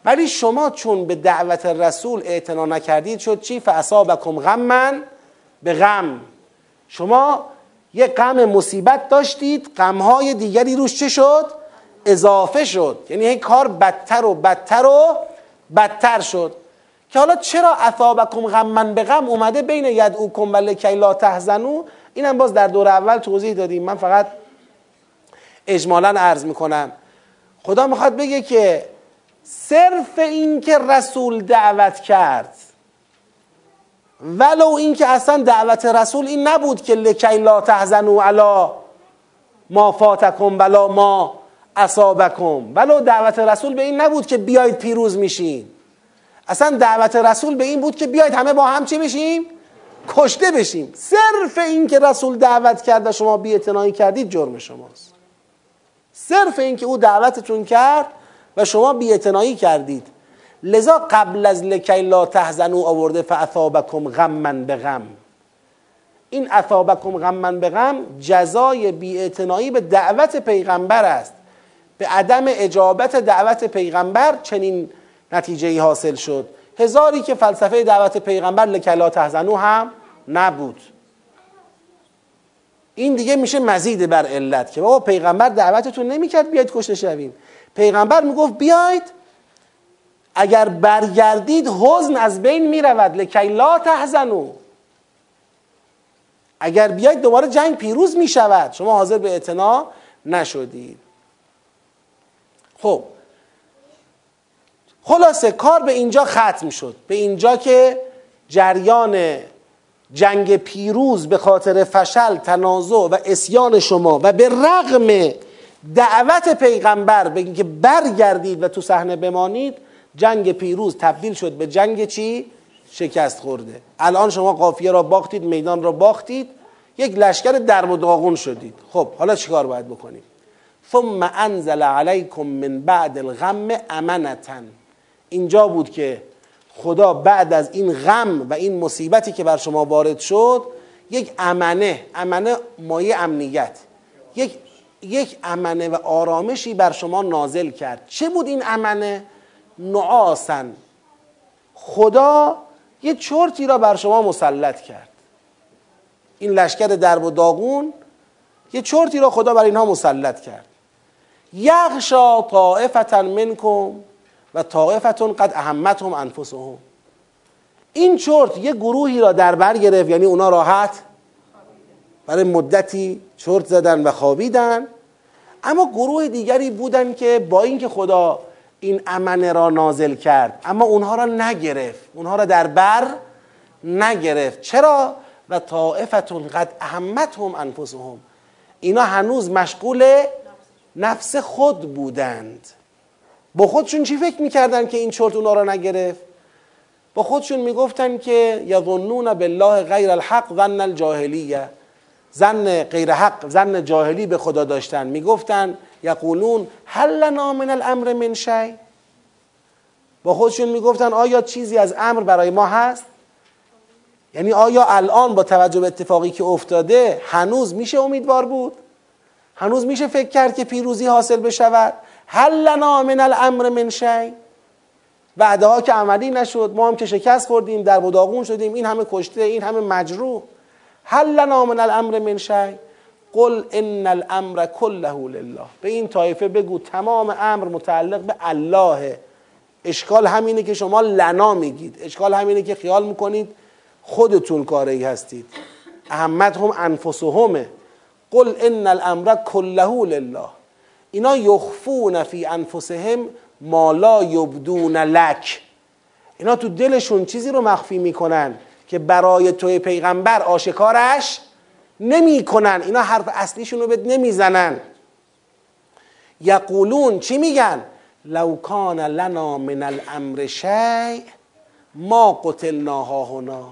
ولی شما چون به دعوت رسول اعتنا نکردید شد چی؟ فاصابکم غمن به غم. شما یه غم مصیبت داشتید، غمهای دیگری روش چه شد؟ اضافه شد. یعنی این کار بدتر و بدتر و بدتر شد. که حالا چرا اصابکم غمن به غم اومده بین یدعوکم و لکی لا تحزنوا؟ اینم باز در دور اول توضیح دادیم. من فقط اجمالا عرض میکنم خدا میخواد بگه که صرف این که رسول دعوت کرد، ولو این که اصلا دعوت رسول این نبود که لکی لا تحزنوا علی ما فاتکم ولا ما اصابکم، ولو دعوت رسول به این نبود که بیاید پیروز میشین، اصلا دعوت رسول به این بود که بیاید همه با هم چی بشیم؟ کشته بشیم. صرف این که رسول دعوت کرد و شما بی‌اعتنایی کردید جرم شماست. صرف این که او دعوتتون کرد و شما بی‌اعتنایی کردید. لذا قبل از لکی لا تحزنوا آورده فاصابکم غمن به غم. این اصابکم غمن به غم جزای بی‌اعتنایی به دعوت پیغمبر است. به عدم اجابت دعوت پیغمبر چنین نتیجه‌ای حاصل شد. هزاری که فلسفه دعوت پیغمبر لکی لا تحزنوا هم نبود. این دیگه میشه مزید بر علت که بابا پیغمبر دعوتتون نمیکرد بیاید کشته شوین. پیغمبر میگفت بیاید، اگر برگردید حزن از بین میرود لکی لا تحزنوا، اگر بیاید دوباره جنگ پیروز میشود، شما حاضر به اعتنا نشدید. خب خلاصه کار به اینجا ختم شد، به اینجا که جریان جنگ پیروز به خاطر فشل، تنازع و عصیان شما و به رغم دعوت پیغمبر به اینکه برگردید و تو صحنه بمانید، جنگ پیروز تبدیل شد به جنگ چی؟ شکست خورده. الان شما قافیه را باختید، میدان را باختید، یک لشکر درب و داغون شدید. خب حالا چیکار باید بکنیم؟ ثم انزل علیکم من بعد الغم امنة. اینجا بود که خدا بعد از این غم و این مصیبتی که بر شما وارد شد یک امنه مایه امنیت، یک امنه و آرامشی بر شما نازل کرد. چه بود این امنه؟ نعاسن، خدا یه چرتی را بر شما مسلط کرد. این لشکر درب و داغون یه چرتی را خدا بر اینها مسلط کرد. یغشا طائفة منکم و طائفتون قد اهمتهم انفسهم. این چرت یه گروهی را در بر گرفت، یعنی اونا راحت برای مدتی چرت زدن و خوابیدن، اما گروه دیگری بودن که با اینکه خدا این امنه را نازل کرد اما اونها را نگرفت، اونها را در بر نگرفت. چرا؟ و طائفتون قد اهمتهم انفسهم، اینا هنوز مشغول نفس خود بودند. با خودشون چی فکر میکردن که این چرت اونا را نگرفت؟ با خودشون میگفتن که یظنون بالله غیر الحق ظن الجاهلیه، ظن غیر حق، ظن جاهلی به خدا داشتن. میگفتن یقولون هل لنا من الامر من شیء، با خودشون میگفتن آیا چیزی از امر برای ما هست؟ یعنی آیا الان با توجه به اتفاقی که افتاده هنوز میشه امیدوار بود؟ هنوز میشه فکر کرد که پیروزی حاصل بشود؟ هل لنا من الامر من شیء. بعدها که عملی نشد، ما هم که شکست خوردیم، در بداغون شدیم، این همه کشته، این همه مجروح. هل لنا من الامر من شیء. قل ان الامر كله لله. به این طایفه بگو تمام امر متعلق به الله. اشکال همینه که شما لنا میگید، اشکال همینه که خیال میکنید خودتون کاری هستید. احمد هم انفسهمه. قل ان الامر كله لله. اینا یخفون فی انفسهم ما لا یبدون لک. اینا تو دلشون چیزی رو مخفی میکنن که برای توی پیغمبر آشکارش نمیکنن. اینا حرف اصلیشون رو بد نمیزنن. یقولون، چی میگن؟ لو کان لنا من الامر شیء ما قتلنا ها هنا.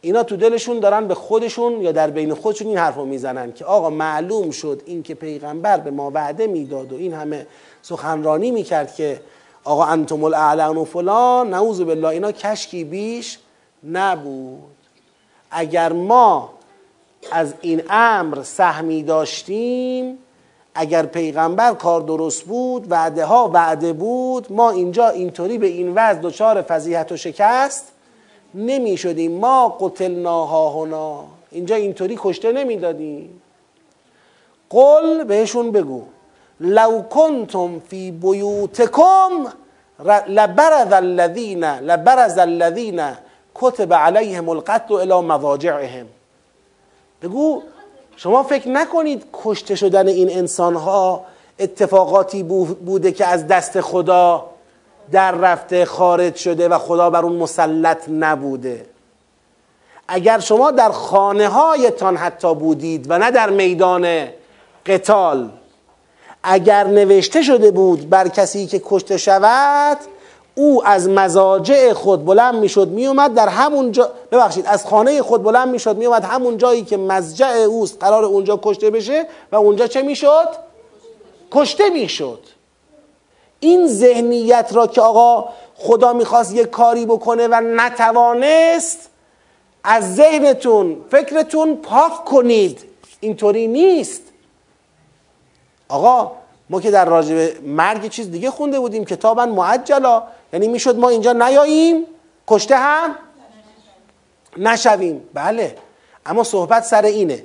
اینا تو دلشون دارن به خودشون یا در بین خودشون این حرف رو میزنن که آقا معلوم شد این که پیغمبر به ما وعده میداد و این همه سخنرانی میکرد که آقا انتم الاعلون و فلان، نعوذ بالله، اینا کشکی بیش نبود. اگر ما از این امر سهمی داشتیم، اگر پیغمبر کار درست بود، وعده ها وعده بود، ما اینجا اینطوری به این وضع دچار فضیحت و شکست نمی شدیم. ما قتلناها هنا، اینجا اینطوری کشته نمی دادیم. قل، بهشون بگو لو کنتم فی بیوتکم لبرز الذین کتب علیهم القتل الی مضاجعهم. بگو شما فکر نکنید کشته شدن این انسانها اتفاقاتی بوده که از دست خدا در رفته، خارج شده و خدا بر اون مسلط نبوده. اگر شما در خانه هایتان حتی بودید و نه در میدان قتال، اگر نوشته شده بود بر کسی که کشته شود، او از مزاجع خود بلند میشد میومد در همون جا، ببخشید، از خانه خود بلند میشد میومد همون جایی که مزجع اوست، قرار اونجا کشته بشه و اونجا چه میشد؟ کشته میشد. این ذهنیت را که آقا خدا میخواست یه کاری بکنه و نتوانست، از ذهنتون، فکرتون پاک کنید. اینطوری نیست. آقا ما که در راجب مرگ چیز دیگه خونده بودیم، کتابا معجلا، یعنی میشد ما اینجا نیاییم، کشته هم نشویم. بله، اما صحبت سر اینه،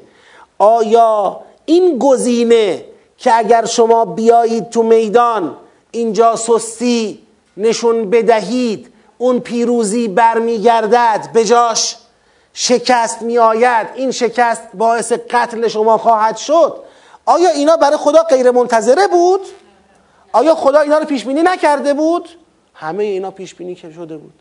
آیا این گزینه که اگر شما بیایید تو میدان اینجا سستی نشون بدهید اون پیروزی برمیگردد، به جاش شکست میآید، این شکست باعث قتل شما خواهد شد، آیا اینا برای خدا غیر منتظره بود؟ آیا خدا اینا رو پیش بینی نکرده بود؟ همه اینا پیش بینی شده بود.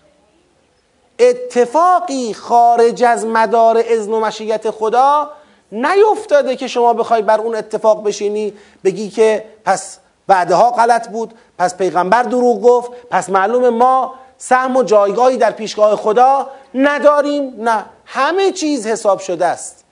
اتفاقی خارج از مدار اذن و مشیت خدا نیفتاده که شما بخوای بر اون اتفاق بشینی، بگی که پس وعده ها غلط بود، پس پیغمبر دروغ گفت، پس معلومه ما سهم و جایگاهی در پیشگاه خدا نداریم. نه، همه چیز حساب شده است.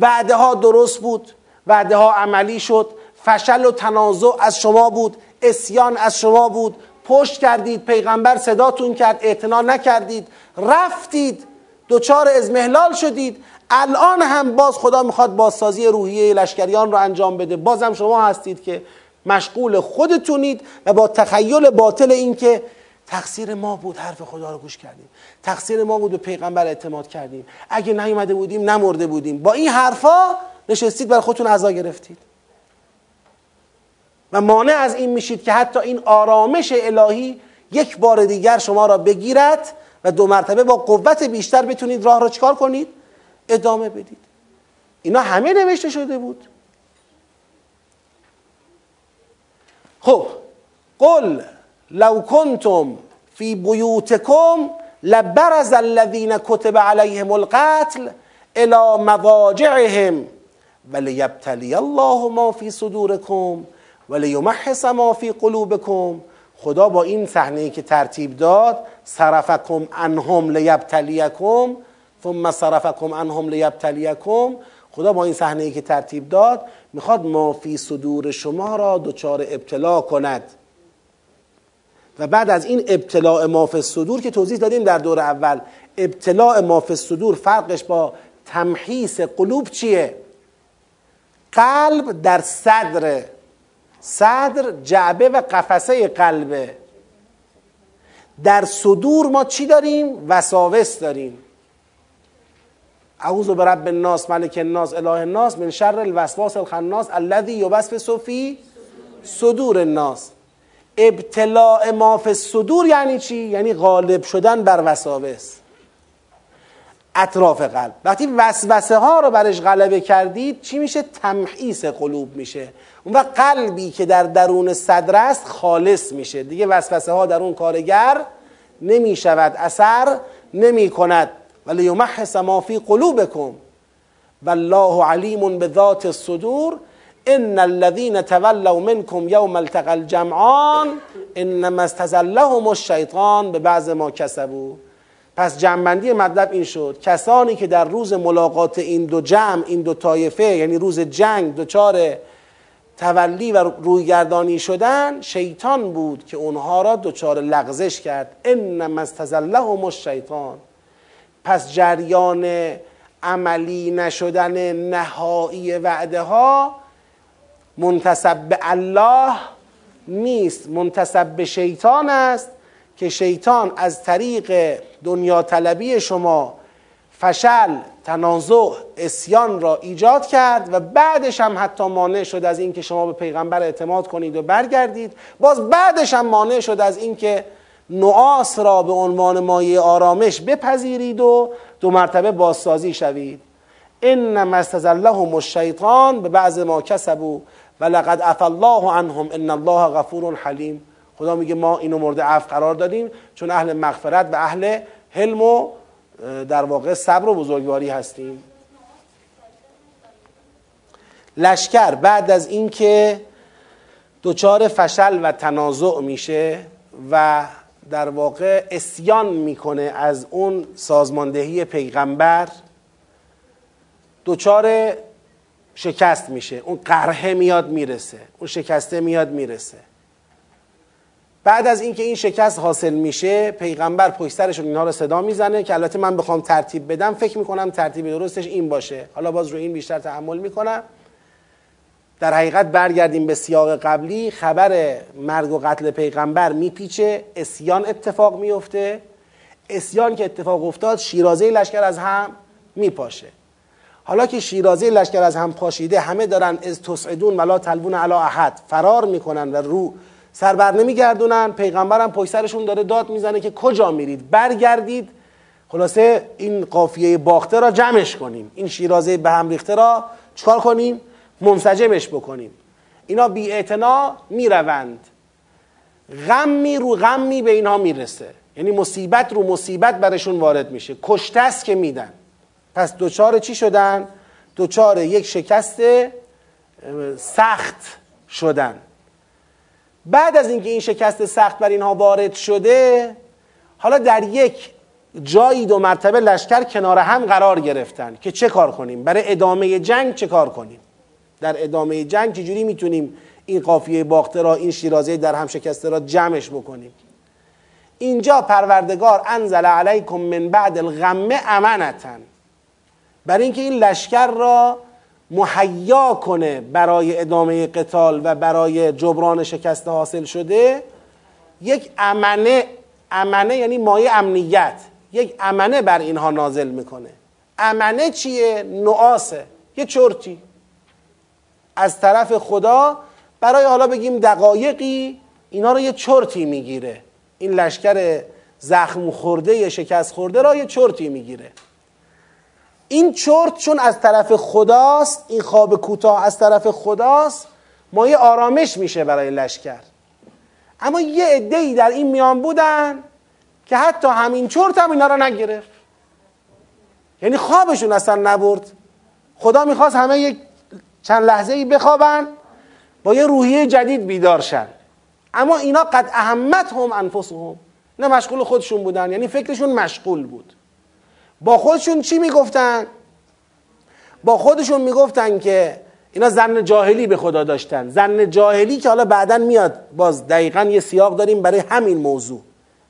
وعده ها درست بود، وعده ها عملی شد، فشل و تنازع از شما بود، عصیان از شما بود، پشت کردید، پیغمبر صداتون کرد، اعتنا نکردید، رفتید، دوچار اضمحلال شدید. الان هم باز خدا میخواد بازسازی روحیه لشکریان رو انجام بده، بازم شما هستید که مشغول خودتونید و با تخیل باطل این که تقصیر ما بود حرف خدا رو گوش کردیم، تقصیر ما بود به پیغمبر اعتماد کردیم، اگه نیومده بودیم نمرده بودیم، با این حرفا نشستید برای خودتون عزا گرفتید و مانع از این میشید که حتی این آرامش الهی یک بار دیگر شما را بگیرد و دو مرتبه با قوت بیشتر بتونید راه را چکار کنید؟ ادامه بدید. اینا همه نوشته شده بود. خب، قل لو کنتم فی بیوتکم لبرز الذین کتب علیهم القتل الی مضاجعهم ولیبتلی الله ما فی صدورکم ولیمحص ما فی قلوبکم. خدا با این صحنه‌ای که ترتیب داد، صرفکم عنهم لیبتلیکم ثم صرفکم عنهم لیبتلیکم، خدا با این صحنه‌ای که ترتیب داد میخواد ما فی صدور شما را دچار ابتلا کند. و بعد از این ابتلاء ما فی صدور که توضیح دادیم در دور اول، ابتلاء ما فی صدور فرقش با تمحیص قلوب چیه؟ قلب در صدره، صدر جعبه و قفسه قلبه. در صدور ما چی داریم؟ وساوس داریم. اعوذ برب الناس ملک الناس اله الناس من شر الوسواس الخناس الذی یوسوس فی صدور الناس. ابتلاء ما فی الصدور یعنی چی؟ یعنی غالب شدن بر وساوس اطراف قلب. وقتی وسوسه ها رو برش غلبه کردید چی میشه؟ تمحیص قلوب میشه. اون وقت قلبی که در درون صدر است خالص میشه، دیگه وسوسه ها در اون کارگر نمیشود، اثر نمی کند. ولی یمحص ما فی قلوبکم والله علیم بذات الصدور ان الذين تولوا منكم يوم التقى الجمعان انما استزلهم الشیطان ببعض ما کسبوا. پس جمع‌بندی مطلب این شد کسانی که در روز ملاقات این دو جمع، این دو طایفه، یعنی روز جنگ، دچار تولی و رویگردانی شدن، شیطان بود که اونها را دچار لغزش کرد. انما استزلهم الشیطان. پس جریان عملی نشدن نهایی وعده ها منتسب به الله نیست، منتسب به شیطان است که شیطان از طریق دنیا طلبی شما فشل، تنازع، عصیان را ایجاد کرد و بعدش هم حتی مانع شد از این که شما به پیغمبر اعتماد کنید و برگردید. باز بعدش هم مانع شد از این که نعاس را به عنوان مایه آرامش بپذیرید و دو مرتبه بازسازی شوید. انما استزلهم الشیطان ببعض ما کسبوا ولقد عفا الله عنهم ان الله غفور حلیم. خدا میگه ما اینو مورد عفو قرار دادیم چون اهل مغفرت و اهل حلم و در واقع صبر و بزرگواری هستیم. لشکر بعد از اینکه دچار فشل و تنازع میشه و در واقع عصیان میکنه از اون سازماندهی پیغمبر، دچار شکست میشه، اون قرحه میاد میرسه، اون شکسته میاد میرسه. بعد از اینکه این شکست حاصل میشه پیغمبر پشت سرشون اینا رو صدا میزنه که البته من بخوام ترتیب بدم فکر میکنم ترتیب درستش این باشه، حالا باز رو این بیشتر تحمل میکنم. در حقیقت برگردیم به سیاق قبلی، خبر مرگ و قتل پیغمبر میپیچه، عصیان اتفاق میفته. عصیان که اتفاق افتاد شیرازه لشکر از هم میپاشه. حالا که شیرازه لشکر از هم پاشیده همه دارن از تسعدون ولا تلبون علی احد فرار میکنن و رو سر بر نمیگردونن. پیغمبرم پشت سرشون داره داد میزنه که کجا میرید، برگردید، خلاصه این قافیه باخته را جمعش کنیم، این شیرازه به هم ریخته را چکار کنیم، منسجمش بکنیم. اینا بی اعتنا میروند، غمی رو غمی به اینها میرسه، یعنی مصیبت رو مصیبت برشون وارد میشه، کشتست که میدن. پس دوچار چی شدن؟ دوچار یک شکست سخت شدن. بعد از اینکه این شکست سخت بر اینها وارد شده، حالا در یک جایی دو مرتبه لشکر کنار هم قرار گرفتن که چه کار کنیم، برای ادامه جنگ چه کار کنیم، در ادامه جنگ چجوری میتونیم این قافیه باخته را، این شیرازه در هم شکسته را جمعش بکنیم. اینجا پروردگار انزل علیکم من بعد الغم امنتن، برای اینکه این لشکر را مهیا کنه برای ادامه قتال و برای جبران شکست حاصل شده، یک امنه، امنه یعنی مایه امنیت، یک امنه بر اینها نازل میکنه. امنه چیه؟ نعاسه، یه چرتی از طرف خدا برای حالا بگیم دقایقی اینا رو یه چرتی میگیره، این لشکر زخم خورده، شکست خورده را یه چرتی میگیره. این چرت چون از طرف خداست، این خواب کوتاه از طرف خداست، مایه آرامش میشه برای لشکر. اما یه عده‌ای در این میان بودن که حتی همین چرت هم اینا را نگرفت، یعنی خوابشون اصلا نبرد. خدا میخواست همه یک چند لحظه‌ای بخوابن با یه روحیه جدید بیدار شن، اما اینا قد اهمتهم انفسهم، نه مشغول خودشون بودن، یعنی فکرشون مشغول بود. با خودشون چی میگفتن؟ با خودشون میگفتن که اینا ظن جاهلی به خدا داشتن، ظن جاهلی که حالا بعدن میاد، باز دقیقا یه سیاق داریم برای همین موضوع،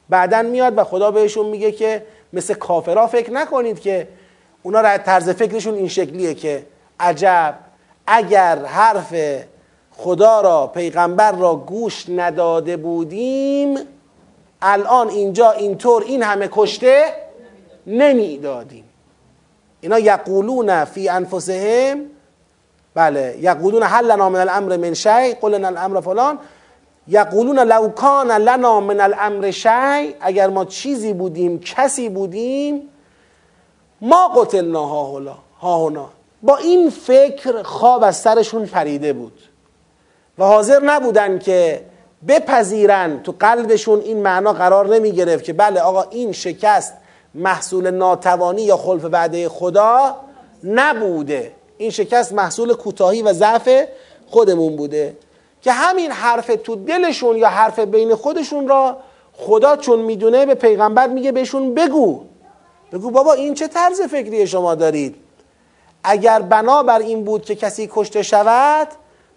بعدن میاد و خدا بهشون میگه که مثل کافرها فکر نکنید که اونا را طرز فکرشون این شکلیه که عجب اگر حرف خدا را، پیغمبر را گوش نداده بودیم الان اینجا اینطور این همه کشته نمی دادیم. اینا یقولون فی انفسهم، بله، یقولون هل لنا من الامر من شیء قل لنا الامر فلان، یقولون لو کان لنا من الامر شیء، اگر ما چیزی بودیم، کسی بودیم، ما قتلنا هاهنا، با این فکر خواب از سرشون پریده بود و حاضر نبودن که بپذیرن، تو قلبشون این معنا قرار نمی گرفت که بله آقا این شکست محصول ناتوانی یا خلف وعده خدا نبوده، این شکست محصول کوتاهی و ضعف خودمون بوده، که همین حرف تو دلشون یا حرف بین خودشون را خدا چون میدونه به پیغمبر میگه بهشون بگو بابا این چه طرز فکری شما دارید؟ اگر بنابر این بود که کسی کشته شود،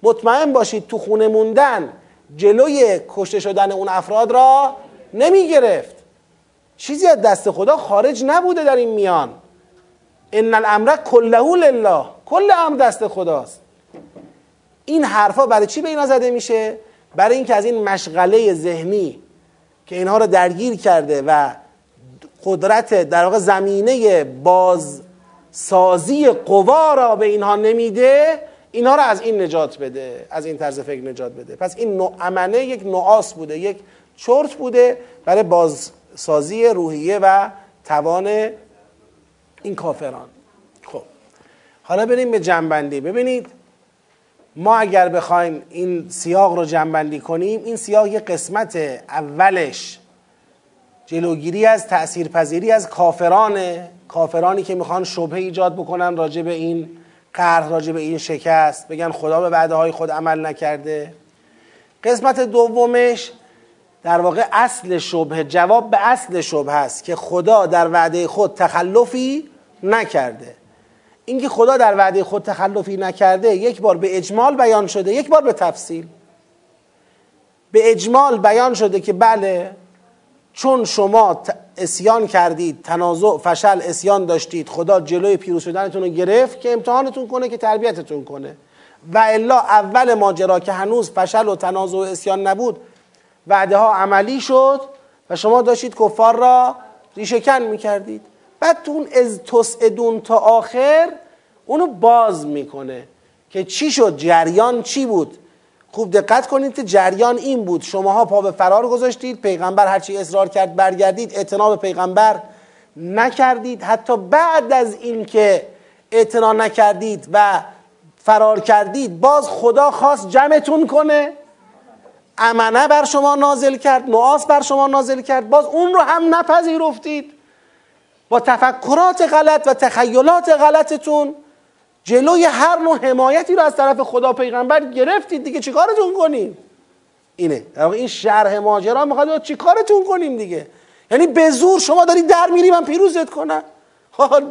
مطمئن باشید تو خونه موندن جلوی کشته شدن اون افراد را نمی گرفت. چیزی از دست خدا خارج نبوده در این میان. ان الامر کله لله، کل امر دست خداست. این حرفا برای چی به اینا زده میشه؟ برای اینکه از این مشغله ذهنی که اینها را درگیر کرده و قدرت، در واقع زمینه باز سازی قوا را به اینها نمیده، اینها را از این نجات بده، از این طرز فکر نجات بده. پس این امنه یک نعاس بوده، یک چرت بوده برای بازسازی روحیه و توان این کافران. خب حالا بریم به جنبندی. ببینید ما اگر بخوایم این سیاق رو جنبندی کنیم، این سیاق یک قسمت اولش جلوگیری از تأثیرپذیری از کافرانه، کافرانی که میخوان شبهه ایجاد بکنن راجع به این قرح، راجع به این شکست، بگن خدا به وعده های خود عمل نکرده. قسمت دومش در واقع اصل شبهه، جواب به اصل شبهه است که خدا در وعده خود تخلفی نکرده. اینکه خدا در وعده خود تخلفی نکرده یک بار به اجمال بیان شده، یک بار به تفصیل. به اجمال بیان شده که بله چون شما عصیان کردید، تنازع، فشل، عصیان داشتید، خدا جلوی پیروز شدنتون رو گرفت که امتحانتون کنه، که تربیتتون کنه، و الا اول ماجرا که هنوز فشل و تنازع و عصیان نبود، وعده ها عملی شد و شما داشتید کفار را ریشه‌کن میکردید. بعد تون از تسعدون تا آخر اونو باز میکنه که چی شد، جریان چی بود. خوب دقت کنید که جریان این بود، شماها پا به فرار گذاشتید، پیغمبر هرچی اصرار کرد برگردید، اعتنا به پیغمبر نکردید، حتی بعد از این که اعتنا نکردید و فرار کردید، باز خدا خواست جمعتون کنه، امنه بر شما نازل کرد، نعاس بر شما نازل کرد، باز اون رو هم نپذیرفتید، با تفکرات غلط و تخیلات غلطتون جلوی هر نوع حمایتی رو از طرف خدا پیغمبر گرفتید. دیگه چیکارتون کنیم؟ اینه در واقع این شرح ماجرا، میخواد چیکارتون کنیم دیگه، یعنی به زور شما داری در میری من پیروزت کنم،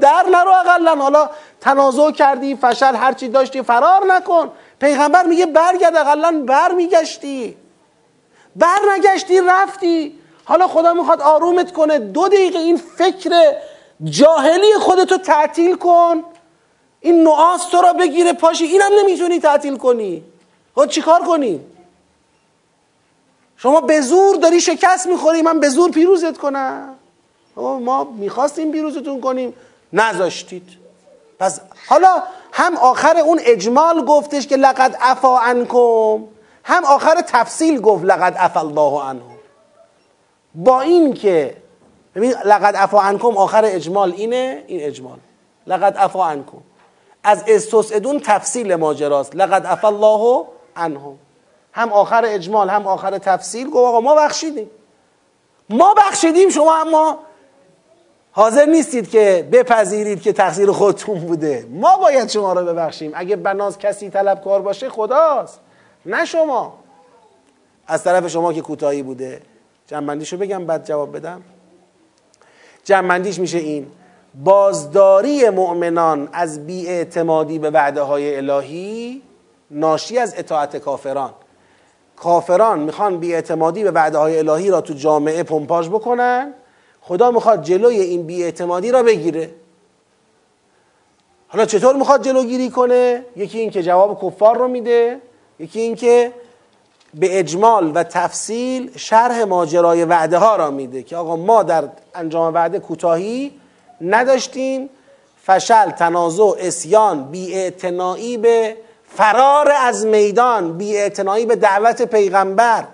در نرو اقلا، حالا تنازع کردی، فشل، هر چی داشتی، فرار نکن. پیغمبر میگه برگرد، اقلا برمیگشتی، برنگشتی، رفتی. حالا خدا میخواد آرومت کنه، 2 دقیقه این فکر جاهلی خودتو تعطیل کن، این نعاس تو را بگیره پاشی، اینم نمیتونی تعطیل کنی. خب چیکار کنی؟ شما به زور داری شکست میخوری، من به زور پیروزت کنم. ما میخواستیم پیروزتون کنیم، نذاشتید. پس حالا هم آخر اون اجمال گفتش که لقد عفا عنکم، هم آخر تفصیل گفت لقد عفا الله عنهم. با این که ببین لقد عفا عنکم آخر اجمال اینه، این اجمال لقد عفا عنکم، از استسعدون تفصیل ماجراست، لقد عفا الله عنهم. هم آخر اجمال هم آخر تفصیل گفت آقا ما بخشیدیم، شما اما حاضر نیستید که بپذیرید که تقصیر خودتون بوده، ما باید شما رو ببخشیم. اگه بناز کسی طلبکار باشه خداست، نه شما، از طرف شما که کوتاهی بوده. جنبندیشو بگم بعد جواب بدم. جنبندیش میشه این: بازداری مؤمنان از بی‌اعتمادی به وعده های الهی ناشی از اطاعت کافران میخوان بی‌اعتمادی به وعده های الهی را تو جامعه پمپاژ بکنن، خدا میخواد جلوی این بی‌اعتمادی را بگیره. حالا چطور میخواد جلوگیری کنه؟ یکی این که جواب کفار رو میده، یکی این که به اجمال و تفصیل شرح ماجرای وعده ها را میده که آقا ما در انجام وعده کوتاهی نداشتیم، فشل، تنازع، عصیان، بی‌اعتنایی به فرار از میدان، بی‌اعتنایی به دعوت پیغمبر،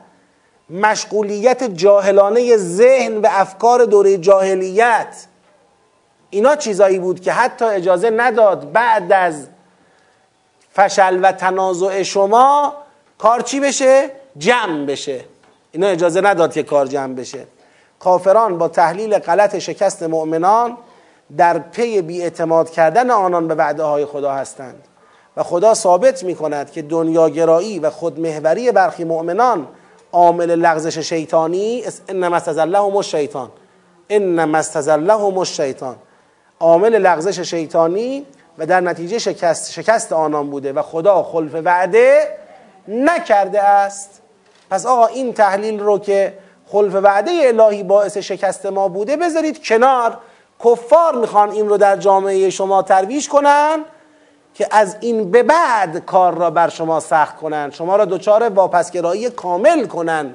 مشغولیت جاهلانه ذهن به افکار دوره جاهلیت، اینا چیزایی بود که حتی اجازه نداد بعد از فشل و تنازع شما کار چی بشه؟ جمع بشه. اینا اجازه نداد که کار جمع بشه. کافران با تحلیل غلط شکست مؤمنان در پی بی‌اعتماد کردن آنان به وعده‌های خدا هستند و خدا ثابت می‌کند که دنیاگرایی و خودمحوری برخی مؤمنان عامل لغزش شیطانی انما استزلهم الشیطان عامل لغزش شیطانی و در نتیجه شکست آنان بوده و خدا خلف وعده نکرده است. پس آقا این تحلیل رو که خلف وعده الهی باعث شکست ما بوده بذارید کنار. کفار میخوان این رو در جامعه شما ترویج کنن که از این به بعد کار را بر شما سخت کنن، شما را دچار واپسگرایی کامل کنن،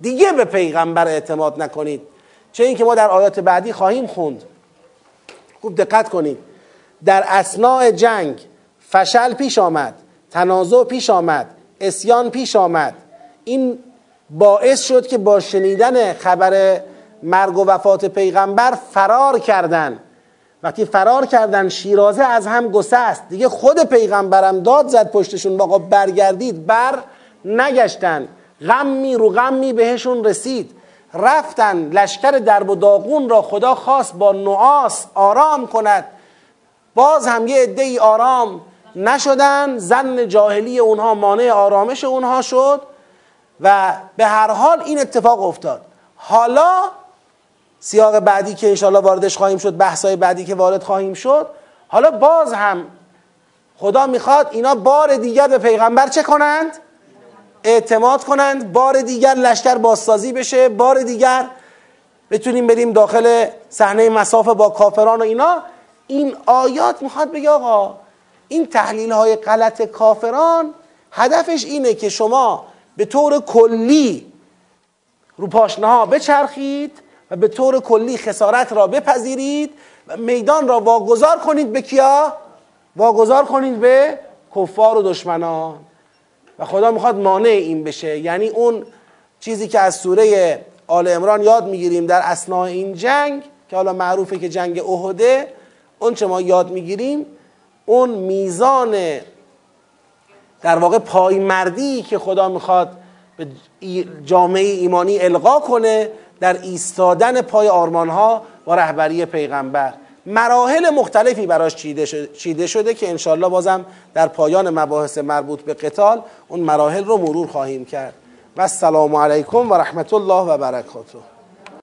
دیگه به پیغمبر اعتماد نکنید. چه این که ما در آیات بعدی خواهیم خوند، خوب دقت کنید، در اثناء جنگ فشل پیش آمد، تنازع پیش آمد، عصیان پیش آمد. این باعث شد که با شنیدن خبر مرگ و وفات پیغمبر فرار کردن. وقتی فرار کردن شیرازه از هم گسست، دیگه خود پیغمبرم داد زد پشتشون باقا برگردید، بر نگشتن، غمی رو غمی بهشون رسید، رفتن. لشکر درب و داغون را خدا خواست با نعاس آرام کند، باز هم یه عده‌ای آرام نشدن، زن جاهلی اونها مانع آرامش اونها شد و به هر حال این اتفاق افتاد. حالا سیاق بعدی که انشاءالله واردش خواهیم شد، بحثای بعدی که وارد خواهیم شد، حالا باز هم خدا میخواد اینا بار دیگر به پیغمبر چه کنند؟ اعتماد کنند. بار دیگر لشکر بازسازی بشه، بار دیگر بتونیم بریم داخل صحنه مسافه با کافران و اینا. این آیات میخواد بگه آقا این تحلیل های غلط کافران هدفش اینه که شما به طور کلی رو پاشنه‌ها بچرخید و به طور کلی خسارت را بپذیرید و میدان را واگذار کنید به کیا؟ واگذار کنید به کفار و دشمنان. و خدا میخواد مانع این بشه. یعنی اون چیزی که از سوره آل عمران یاد میگیریم در اثناء این جنگ که حالا معروفه که جنگ احده، اون چه ما یاد میگیریم اون میزان در واقع پایمردی که خدا میخواد به جامعه ایمانی القا کنه در ایستادن پای آرمانها و رهبری پیغمبر. مراحل مختلفی براش چیده شده که انشالله بازم در پایان مباحث مربوط به قتال اون مراحل رو مرور خواهیم کرد. و السلام علیکم و رحمت الله و برکاته.